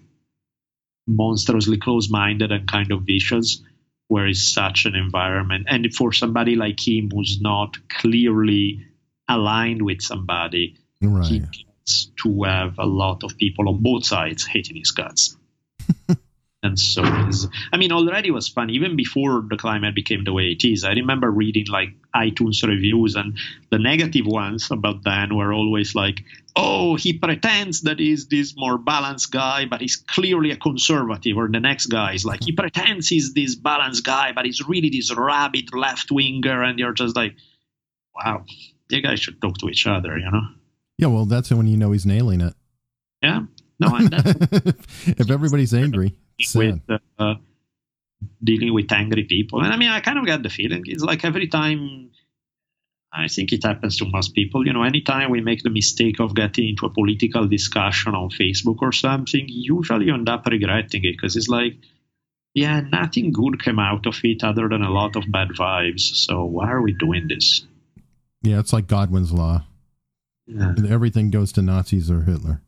monstrously close-minded and kind of vicious, where it's such an environment. And for somebody like him who's not clearly aligned with somebody, right, he gets to have a lot of people on both sides hating his guts. And so, already it was fun, even before the climate became the way it is. I remember reading like iTunes reviews, and the negative ones about Dan were always like, oh, he pretends that he's this more balanced guy, but he's clearly a conservative. Or the next guy is like, he pretends he's this balanced guy, but he's really this rabid left-winger. And you're just like, wow, you guys should talk to each other, Yeah, well, that's when you know he's nailing it. Yeah. No, if everybody's angry. With dealing with angry people. And I kind of got the feeling. It's like every time, I think it happens to most people, anytime we make the mistake of getting into a political discussion on Facebook or something, usually you end up regretting it, because it's like, yeah, nothing good came out of it other than a lot of bad vibes. So why are we doing this? Yeah, it's like Godwin's Law. Yeah. Everything goes to Nazis or Hitler.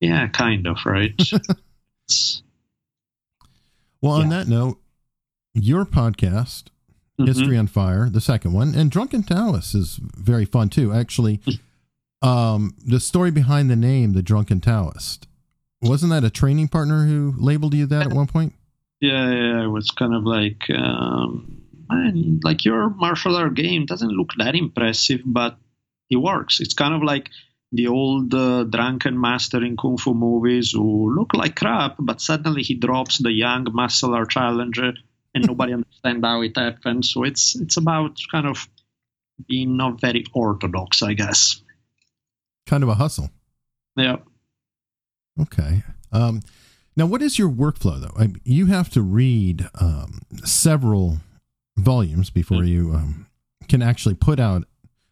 Yeah, kind of, right? Well, on that note, your podcast, History on Fire, the second one, and Drunken Taoist is very fun, too. Actually, the story behind the name, The Drunken Taoist, wasn't that a training partner who labeled you that at one point? Yeah, it was kind of like, man, like your martial art game doesn't look that impressive, but it works. It's kind of like the old drunken master in Kung Fu movies who look like crap, but suddenly he drops the young martial art challenger and nobody understands how it happened. So it's about kind of being not very orthodox, I guess. Kind of a hustle. Yeah. Okay. Now, what is your workflow, though? You have to read several volumes before you can actually put out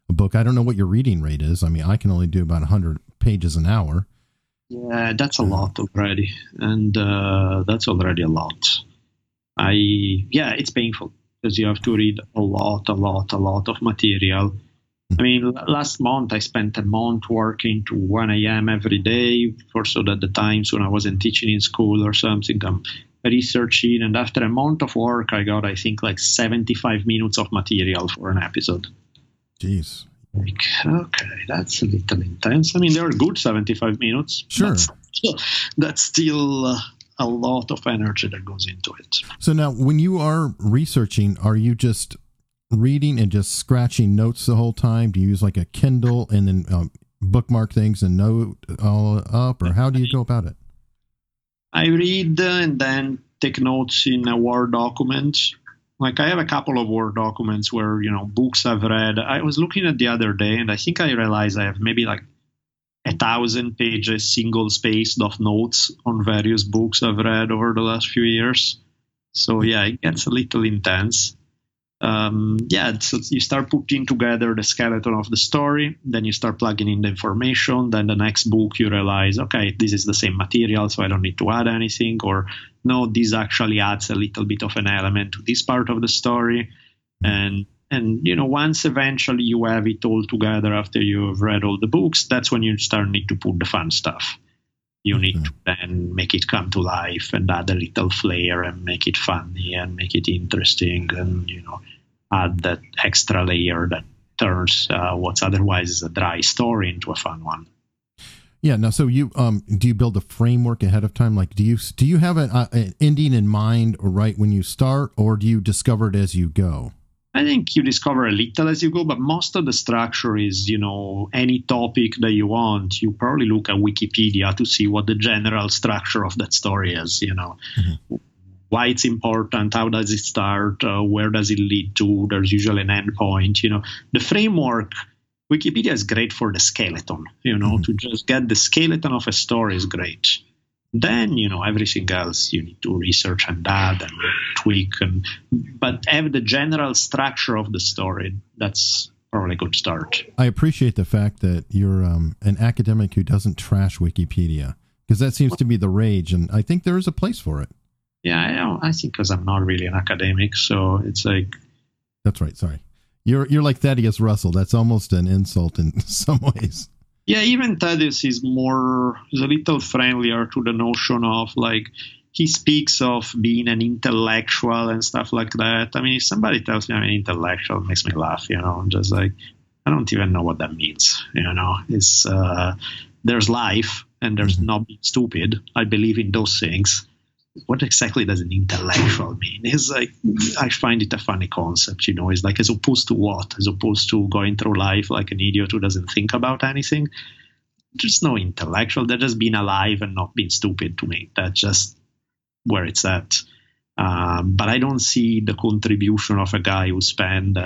a book. I don't know what your reading rate is. I mean, I can only do about 100 pages an hour. Yeah, that's a lot already. And that's already a lot. Yeah, it's painful because you have to read a lot of material. I mean, last month I spent a month working to 1 a.m. every day for so that the times when I wasn't teaching in school or something, I'm researching. And after a month of work, I got, I think, like 75 minutes of material for an episode. Jeez. Like, okay, that's a little intense. I mean, they are good 75 minutes. Sure. That's still a lot of energy that goes into it. So now when you are researching, are you just reading and just scratching notes the whole time? Do you use like a Kindle and then bookmark things and note all up, or how do you go about it? I read and then take notes in a Word document. Like I have a couple of Word documents where, you know, books I've read. I was looking at the other day and I think I realized I have maybe like 1,000 pages single spaced of notes on various books I've read over the last few years. So yeah, it gets a little intense. So you start putting together the skeleton of the story, then you start plugging in the information, then the next book you realize, okay, this is the same material, so I don't need to add anything, or no, this actually adds a little bit of an element to this part of the story. And you know, once eventually you have it all together after you've read all the books, that's when you start need to put the fun stuff. You need to then make it come to life and add a little flair and make it funny and make it interesting and, you know, add that extra layer that turns what's otherwise a dry story into a fun one. Yeah. Now, so you do you build a framework ahead of time? Like, do you have an ending in mind right when you start, or do you discover it as you go? I think you discover a little as you go, but most of the structure is, you know, any topic that you want, you probably look at Wikipedia to see what the general structure of that story is, you know, why it's important, how does it start, where does it lead to, there's usually an end point, you know. The framework, Wikipedia is great for the skeleton, you know, to just get the skeleton of a story is great. Then, you know, everything else you need to research and add and tweak, but have the general structure of the story. That's probably a good start. I appreciate the fact that you're an academic who doesn't trash Wikipedia, because that seems to be the rage, and I think there is a place for it. Yeah, I think because I'm not really an academic, so it's like... That's right, sorry. You're like Thaddeus Russell. That's almost an insult in some ways. Yeah, even Thaddeus is a little friendlier to the notion of, like, he speaks of being an intellectual and stuff like that. I mean, if somebody tells me I'm an intellectual, it makes me laugh, you know. I'm just like, I don't even know what that means, you know. It's there's life and there's not being stupid. I believe in those things. What exactly does an intellectual mean? It's like, I find it a funny concept, you know. It's like, as opposed to what? As opposed to going through life like an idiot who doesn't think about anything? There's no intellectual. They're just being alive and not being stupid to me. That's just where it's at. But I don't see the contribution of a guy who spent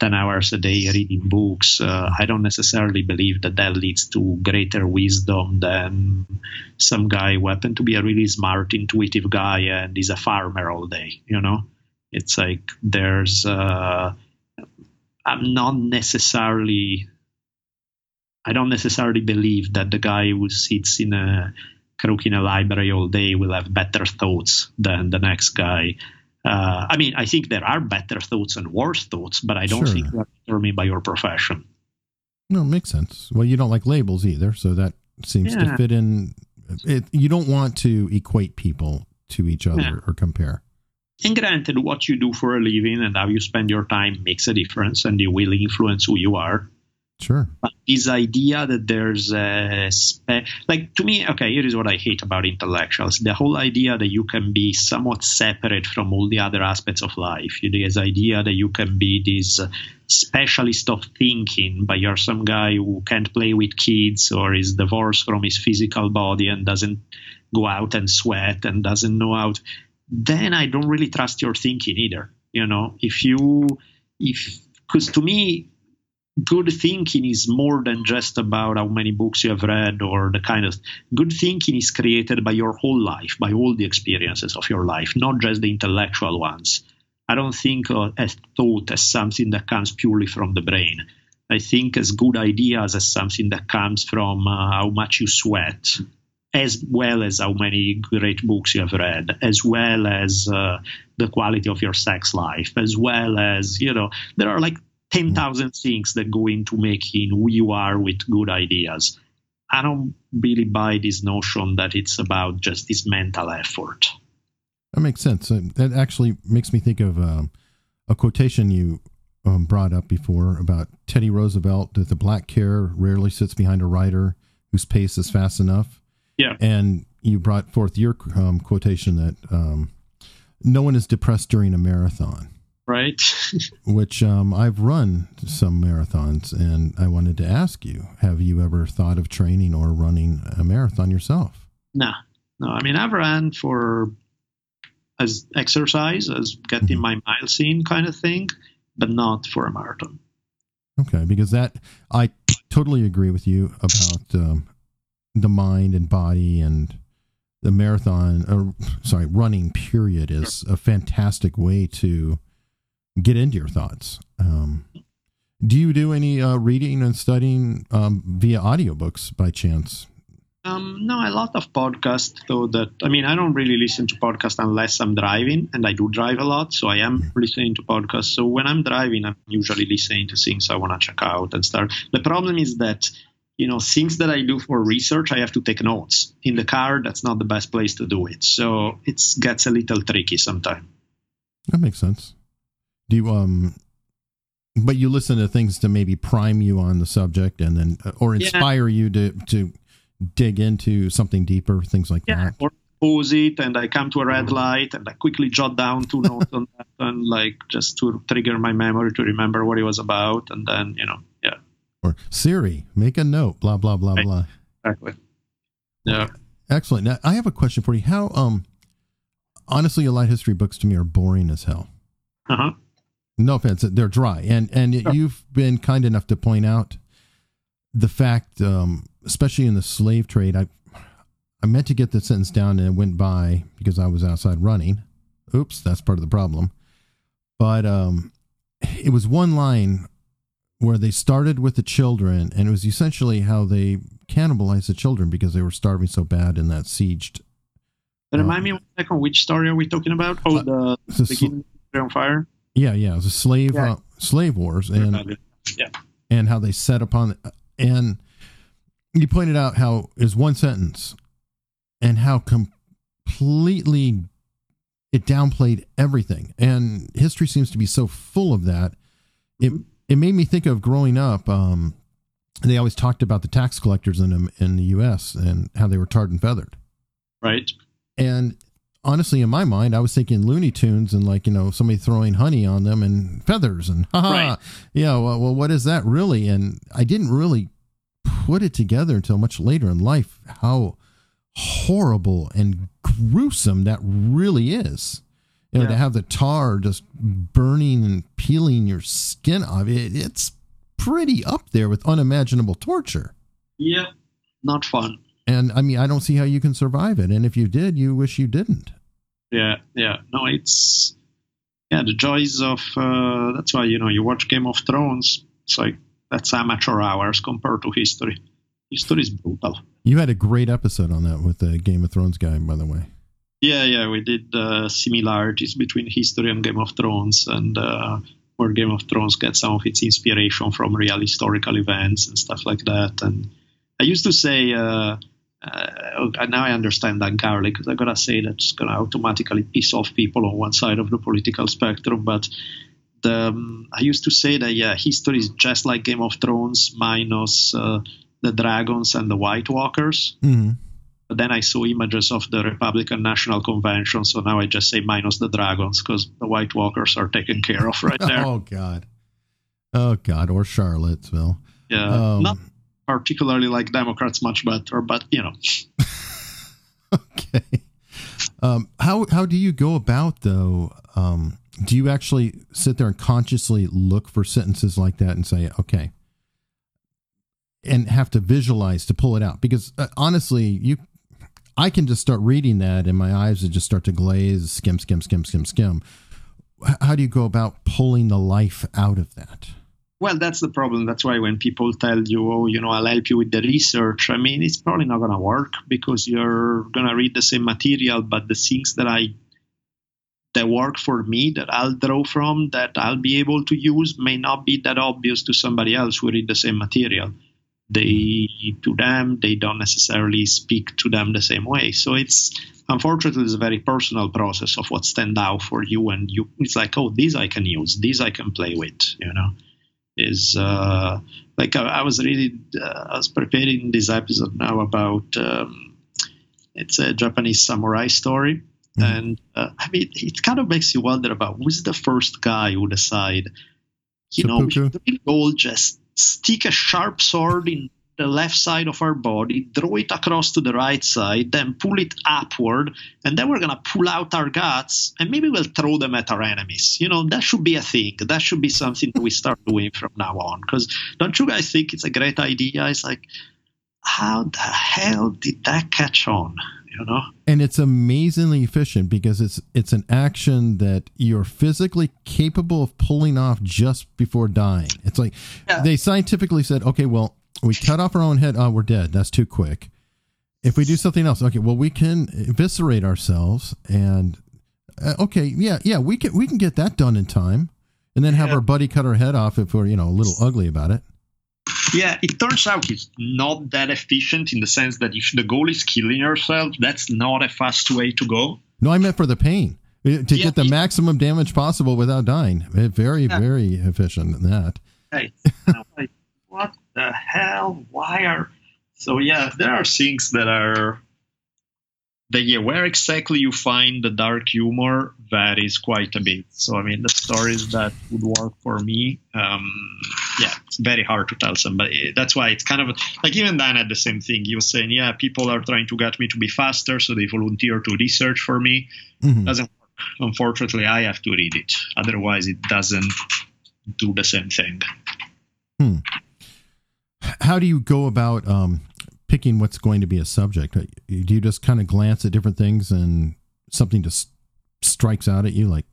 10 hours a day reading books. I don't necessarily believe that leads to greater wisdom than some guy who happened to be a really smart, intuitive guy and is a farmer all day, you know. It's like I don't necessarily believe that the guy who sits in a crook in a library all day will have better thoughts than the next guy. I mean, I think there are better thoughts and worse thoughts, but I don't think they're determined by your profession. No, it makes sense. Well, you don't like labels either, so that seems to fit in. You don't want to equate people to each other or compare. And granted, what you do for a living and how you spend your time makes a difference, and it will influence who you are. Sure. But this idea that there's to me, okay, here is what I hate about intellectuals. The whole idea that you can be somewhat separate from all the other aspects of life. This idea that you can be this specialist of thinking, but you're some guy who can't play with kids or is divorced from his physical body and doesn't go out and sweat and doesn't know how to, then I don't really trust your thinking either. You know, because to me, good thinking is more than just about how many books you have read or the kind of good thinking is created by your whole life, by all the experiences of your life, not just the intellectual ones. I don't think as thought as something that comes purely from the brain. I think as good ideas as something that comes from how much you sweat, as well as how many great books you have read, as well as the quality of your sex life, as well as, you know, there are like 10,000 things that go into making who you are with good ideas. I don't really buy this notion that it's about just this mental effort. That makes sense. That actually makes me think of a quotation you brought up before about Teddy Roosevelt, that the black care rarely sits behind a rider whose pace is fast enough. Yeah. And you brought forth your quotation that no one is depressed during a marathon. Right. Which I've run some marathons, and I wanted to ask you, have you ever thought of training or running a marathon yourself? No. I mean, I've run for as exercise, as getting my miles in kind of thing, but not for a marathon. Okay. Because that, I totally agree with you about the mind and body, and the marathon, or sorry, running period is a fantastic way to get into your thoughts. Do you do any reading and studying via audiobooks by chance? No, a lot of podcasts, though. That, I mean, I don't really listen to podcasts unless I'm driving, and I do drive a lot, so I am listening to podcasts. So when I'm driving, I'm usually listening to things I want to check out and start. The problem is that, you know, things that I do for research, I have to take notes. In the car, that's not the best place to do it. So it gets a little tricky sometimes. That makes sense. Do you, but you listen to things to maybe prime you on the subject, and then, or inspire you to dig into something deeper, things like that. Or pause it, and I come to a red light, and I quickly jot down two notes on that, and like just to trigger my memory to remember what it was about, and then, you know, Or Siri, make a note, blah blah blah blah. Exactly. Yeah. Excellent. Now, I have a question for you. How, honestly, a lot of history books to me are boring as hell. No offense, they're dry, and sure. You've been kind enough to point out the fact, especially in the slave trade. I meant to get the sentence down, and it went by because I was outside running. Oops, that's part of the problem. But it was one line where they started with the children, and it was essentially how they cannibalized the children because they were starving so bad in that sieged. Remind me 1 second, which story are we talking about? Oh, the beginning on fire. Yeah, it was a slave slave wars, and and how they set upon. And you pointed out how is one sentence, and how completely it downplayed everything. And history seems to be so full of that. It made me think of growing up. They always talked about the tax collectors in the U.S. and how they were tarred and feathered. Right. And honestly, in my mind, I was thinking Looney Tunes and, like, you know, somebody throwing honey on them and feathers and yeah. Well, what is that really? And I didn't really put it together until much later in life how horrible and gruesome that really is. You know, to have the tar just burning and peeling your skin off, it's pretty up there with unimaginable torture. Yeah, not fun. And, I mean, I don't see how you can survive it. And if you did, you wish you didn't. Yeah. No, it's, the joys of, that's why, you know, you watch Game of Thrones. It's like, that's amateur hours compared to history. History is brutal. You had a great episode on that with the Game of Thrones guy, by the way. Yeah, we did similarities between history and Game of Thrones, and where Game of Thrones gets some of its inspiration from real historical events and stuff like that. And I used to say, now I understand Dan Carlin, because I got to say that's going to automatically piss off people on one side of the political spectrum, but I used to say that, history is just like Game of Thrones minus the dragons and the White Walkers. Mm-hmm. But then I saw images of the Republican National Convention, so now I just say minus the dragons, because the White Walkers are taken care of right there. Oh, God. Or Charlottesville. Yeah. Not particularly like Democrats much better, but, you know. Okay. How do you go about, though? Do you actually sit there and consciously look for sentences like that and say, okay, and have to visualize to pull it out? Because honestly, I can just start reading that and my eyes would just start to glaze, skim. how do you go about pulling the life out of that? Well, that's the problem. That's why when people tell you, oh, you know, I'll help you with the research, I mean, it's probably not going to work, because you're going to read the same material, but the things that that work for me, that I'll draw from, that I'll be able to use, may not be that obvious to somebody else who read the same material. They don't necessarily speak to them the same way. So it's, unfortunately, it's a very personal process of what stands out for you. And you, it's like, oh, these I can use, these I can play with, you know. Is like I was reading, I was preparing this episode now about, it's a Japanese samurai story. Mm-hmm. And I mean, it kind of makes you wonder about who's the first guy who decide, you know, we should really all just stick a sharp sword in the left side of our body, draw it across to the right side, then pull it upward, and then we're going to pull out our guts, and maybe we'll throw them at our enemies. You know, that should be a thing. That should be something that we start doing from now on. Because don't you guys think it's a great idea? It's like, how the hell did that catch on? You know? And it's amazingly efficient, because it's an action that you're physically capable of pulling off just before dying. It's like, yeah, they scientifically said, okay, well, we cut off our own head. Oh, we're dead. That's too quick. If we do something else, okay, well, we can eviscerate ourselves, and okay, yeah, we can get that done in time, and then have our buddy cut our head off if we're, you know, a little ugly about it. Yeah, it turns out it's not that efficient, in the sense that if the goal is killing yourself, that's not a fast way to go. No, I meant for the pain, to get the maximum damage possible without dying. Very, very efficient in that. Right. Like, what the hell? Why are... So, yeah, there are things that are... where exactly you find the dark humor varies quite a bit. So, I mean, the stories that would work for me, it's very hard to tell somebody. That's why it's kind of like, even Dan had the same thing. He was saying, yeah, people are trying to get me to be faster, so they volunteer to research for me. Mm-hmm. Doesn't work. Unfortunately, I have to read it. Otherwise, it doesn't do the same thing. Hmm. How do you go about... picking what's going to be a subject? Do you just kind of glance at different things and something just strikes out at you? Like,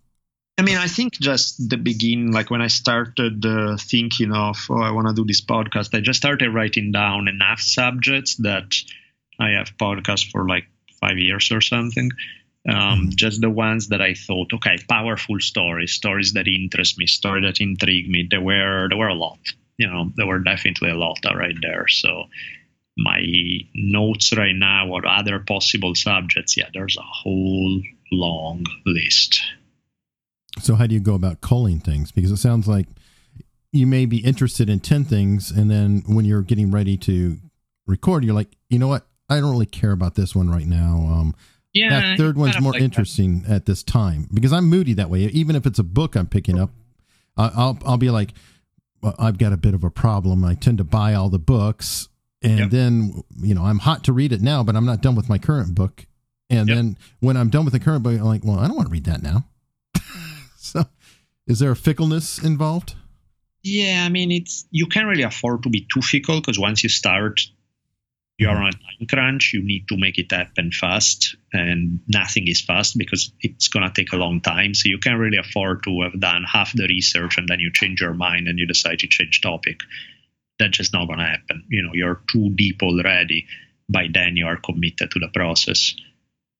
I mean, I think just the beginning, like when I started thinking of, oh, I want to do this podcast, I just started writing down enough subjects that I have podcasts for like 5 years or something. Just the ones that I thought, okay, powerful stories, stories that interest me, stories that intrigue me. There were a lot, you know, there were definitely a lot right there. So my notes right now or other possible subjects, yeah, there's a whole long list. So how do you go about culling things? Because it sounds like you may be interested in 10 things, and then when you're getting ready to record, you're like, you know what? I don't really care about this one right now. That third one's more interesting at this time, because I'm moody that way. Even if it's a book I'm picking up, I'll be like, well, I've got a bit of a problem. I tend to buy all the books. And then, you know, I'm hot to read it now, but I'm not done with my current book. And then when I'm done with the current book, I'm like, well, I don't want to read that now. So is there a fickleness involved? Yeah, I mean, you can't really afford to be too fickle, because once you start, you're on a time crunch. You need to make it happen fast, and nothing is fast because it's going to take a long time. So you can't really afford to have done half the research and then you change your mind and you decide to change topic. That's just not going to happen. You know, you're too deep already. By then, you are committed to the process.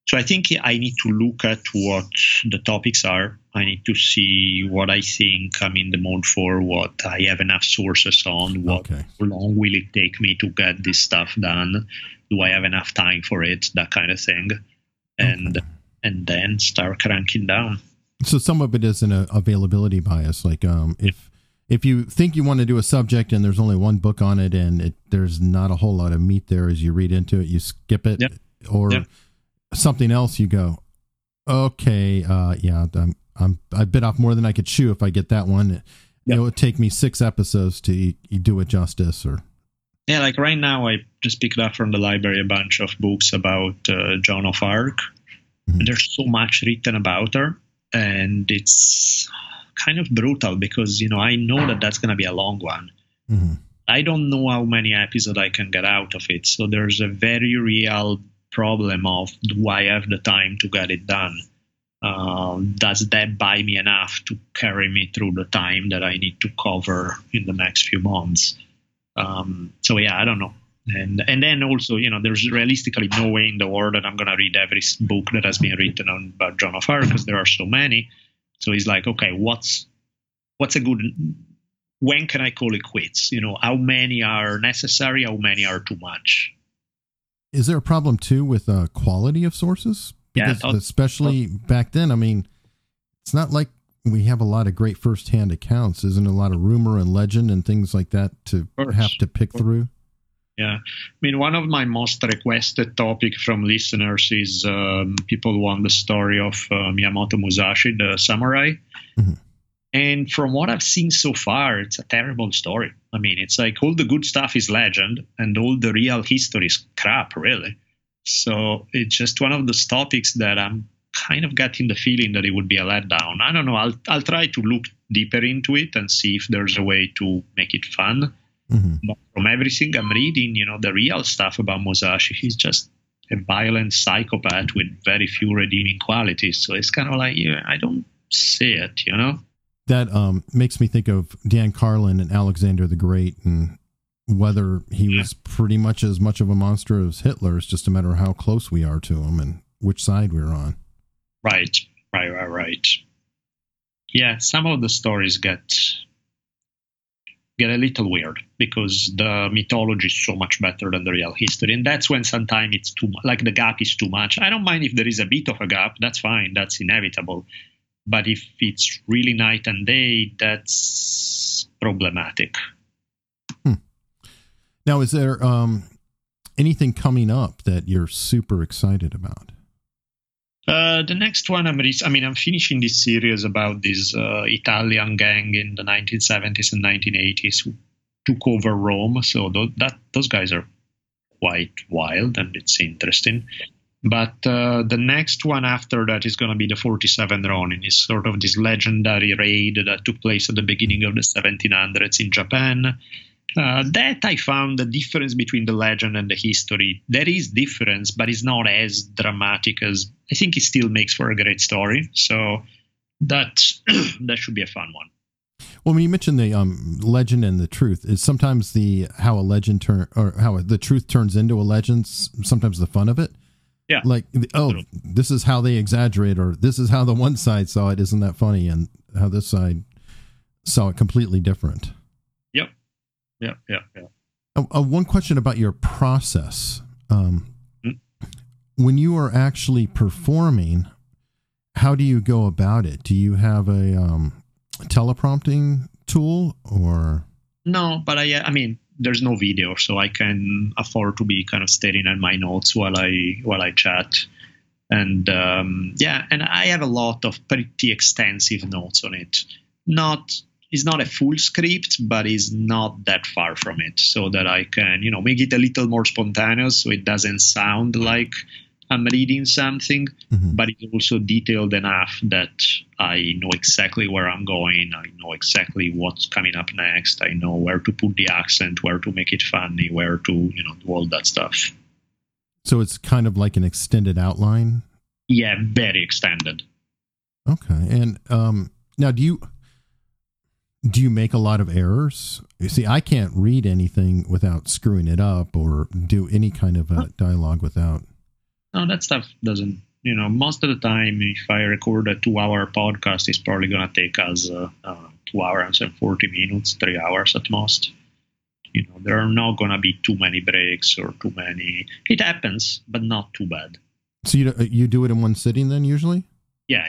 So I think I need to look at what the topics are. I need to see what I think I'm in the mood for, what I have enough sources on, how long will it take me to get this stuff done? Do I have enough time for it? That kind of thing. And then start cranking down. So some of it is an availability bias. Like if you think you want to do a subject and there's only one book on it, and there's not a whole lot of meat there, as you read into it, you skip it, or something else. You go, okay, I bit off more than I could chew. If I get that one, it would take me 6 episodes to do it justice. Or like right now, I just picked up from the library a bunch of books about Joan of Arc. Mm-hmm. There's so much written about her, and it's kind of brutal, because, you know, I know that that's going to be a long one. Mm-hmm. I don't know how many episodes I can get out of it. So there's a very real problem of, do I have the time to get it done? Does that buy me enough to carry me through the time that I need to cover in the next few months? So yeah, I don't know. And then also, you know, there's realistically no way in the world that I'm going to read every book that has been written on about Joan of Arc, because there are so many. So it's like, okay, what's a good, when can I call it quits? You know, how many are necessary? How many are too much? Is there a problem too with quality of sources? Because yeah, especially back then, I mean, it's not like we have a lot of great firsthand accounts. Isn't a lot of rumor and legend and things like that to have to pick through? Yeah. I mean, one of my most requested topic from listeners is people want the story of Miyamoto Musashi, the samurai. Mm-hmm. And from what I've seen so far, it's a terrible story. I mean, it's like all the good stuff is legend and all the real history is crap, really. So it's just one of those topics that I'm kind of getting the feeling that it would be a letdown. I don't know. I'll try to look deeper into it and see if there's a way to make it fun. Mm-hmm. But from everything I'm reading, you know, the real stuff about Musashi, he's just a violent psychopath with very few redeeming qualities. So it's kind of like, yeah, I don't see it, you know? That makes me think of Dan Carlin and Alexander the Great, and whether he was pretty much as much of a monster as Hitler. It's just a matter of how close we are to him and which side we're on. Right. Yeah, some of the stories get a little weird because the mythology is so much better than the real history. And that's when sometimes it's too much, like the gap is too much. I don't mind if there is a bit of a gap. That's fine. That's inevitable. But if it's really night and day, that's problematic. Hmm. Now, is there anything coming up that you're super excited about? The next one, I'm finishing this series about this Italian gang in the 1970s and 1980s who took over Rome. So those guys are quite wild, and it's interesting. But the next one after that is going to be the 47 Ronin. It's sort of this legendary raid that took place at the beginning of the 1700s in Japan. That I found the difference between the legend and the history. There is difference, but it's not as dramatic as I think it still makes for a great story. So that should be a fun one. Well, when you mentioned the legend and the truth, is sometimes how the truth turns into a legend. Sometimes the fun of it. Yeah. Like, oh, this is how they exaggerate, or this is how the one side saw it. Isn't that funny? And how this side saw it completely different. Yep. One question about your process. When you are actually performing, how do you go about it? Do you have a teleprompting tool or? No, but I mean. There's no video, so I can afford to be kind of staring at my notes while I chat. And and I have a lot of pretty extensive notes on it. It's not a full script, but it's not that far from it, so that I can, you know, make it a little more spontaneous so it doesn't sound like I'm reading something, mm-hmm. but it's also detailed enough that I know exactly where I'm going. I know exactly what's coming up next. I know where to put the accent, where to make it funny, where to, you know, do all that stuff. So it's kind of like an extended outline? Yeah, very extended. Okay. And now do you make a lot of errors? You see, I can't read anything without screwing it up or do any kind of a dialogue without... No, that stuff doesn't, you know, most of the time, if I record a 2-hour podcast, it's probably going to take us 2 hours and 40 minutes, 3 hours at most. You know, there are not going to be too many breaks or too many. It happens, but not too bad. So you do it in one sitting then usually? Yeah.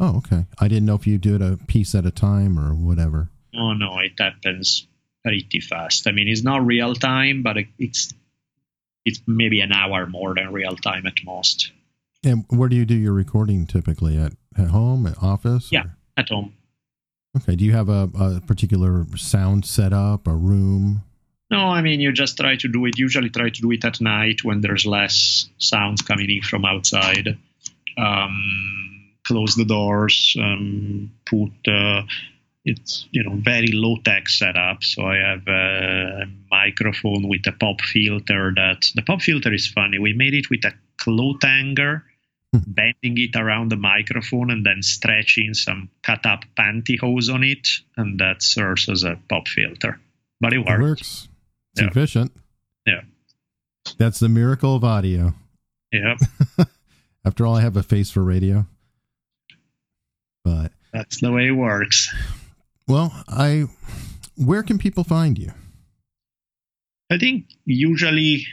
Oh, okay. I didn't know if you do it a piece at a time or whatever. No, it happens pretty fast. I mean, it's not real time, but it's maybe an hour more than real time at most. And where do you do your recording typically? At home, at office? Yeah, or? At home. Okay. Do you have a particular sound setup, a room? No, I mean, you just usually try to do it at night when there's less sounds coming in from outside. Close the doors, it's, you know, very low-tech setup, so I have a microphone with a pop filter. The pop filter is funny. We made it with a cloth hanger bending it around the microphone and then stretching some cut-up pantyhose on it, and that serves as a pop filter. But it works. It works. It's efficient. Yeah. That's the miracle of audio. Yeah. After all, I have a face for radio. But that's the way it works. Well, where can people find you? I think usually,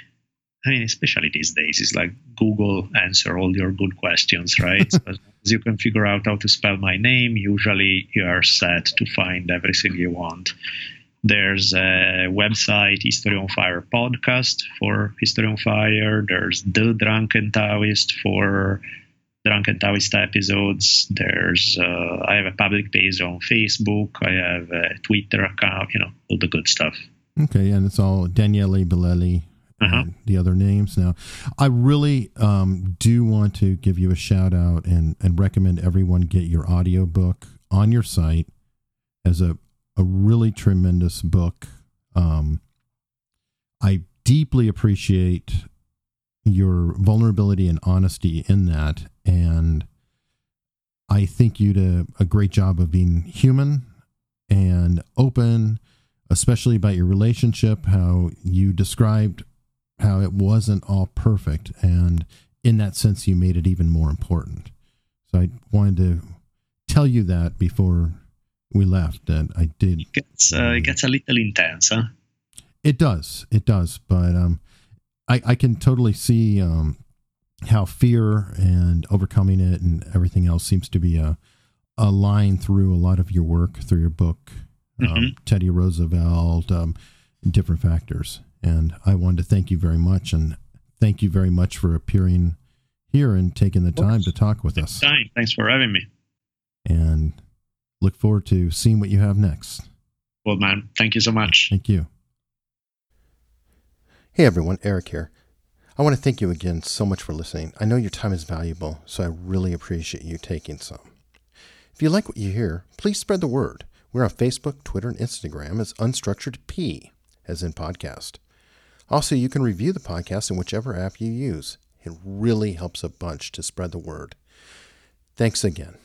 especially these days, it's like Google answer all your good questions, right? So as you can figure out how to spell my name, usually you are set to find everything you want. There's a website, History on Fire podcast for History on Fire. There's The Drunken Taoist for Drunken Taoist episodes. There's I have a public page on Facebook. I have a Twitter account, all the good stuff. Okay, and it's all Daniele Bolelli and the other names. Now, I really do want to give you a shout out and recommend everyone get your audiobook on your site as a really tremendous book. I deeply appreciate your vulnerability and honesty in that. And I think you did a great job of being human and open, especially about your relationship, how you described how it wasn't all perfect. And in that sense, you made it even more important. So I wanted to tell you that before we left, and I did. It gets a little intense, huh? It does. But I can totally see how fear and overcoming it and everything else seems to be a line through a lot of your work, through your book, Teddy Roosevelt, different factors. And I wanted to thank you very much, and thank you very much for appearing here and taking the time to talk with us. Thanks for having me. And look forward to seeing what you have next. Well, man, thank you so much. Thank you. Hey, everyone. Eric here. I want to thank you again so much for listening. I know your time is valuable, so I really appreciate you taking some. If you like what you hear, please spread the word. We're on Facebook, Twitter, and Instagram as Unstructured P, as in podcast. Also, you can review the podcast in whichever app you use. It really helps a bunch to spread the word. Thanks again.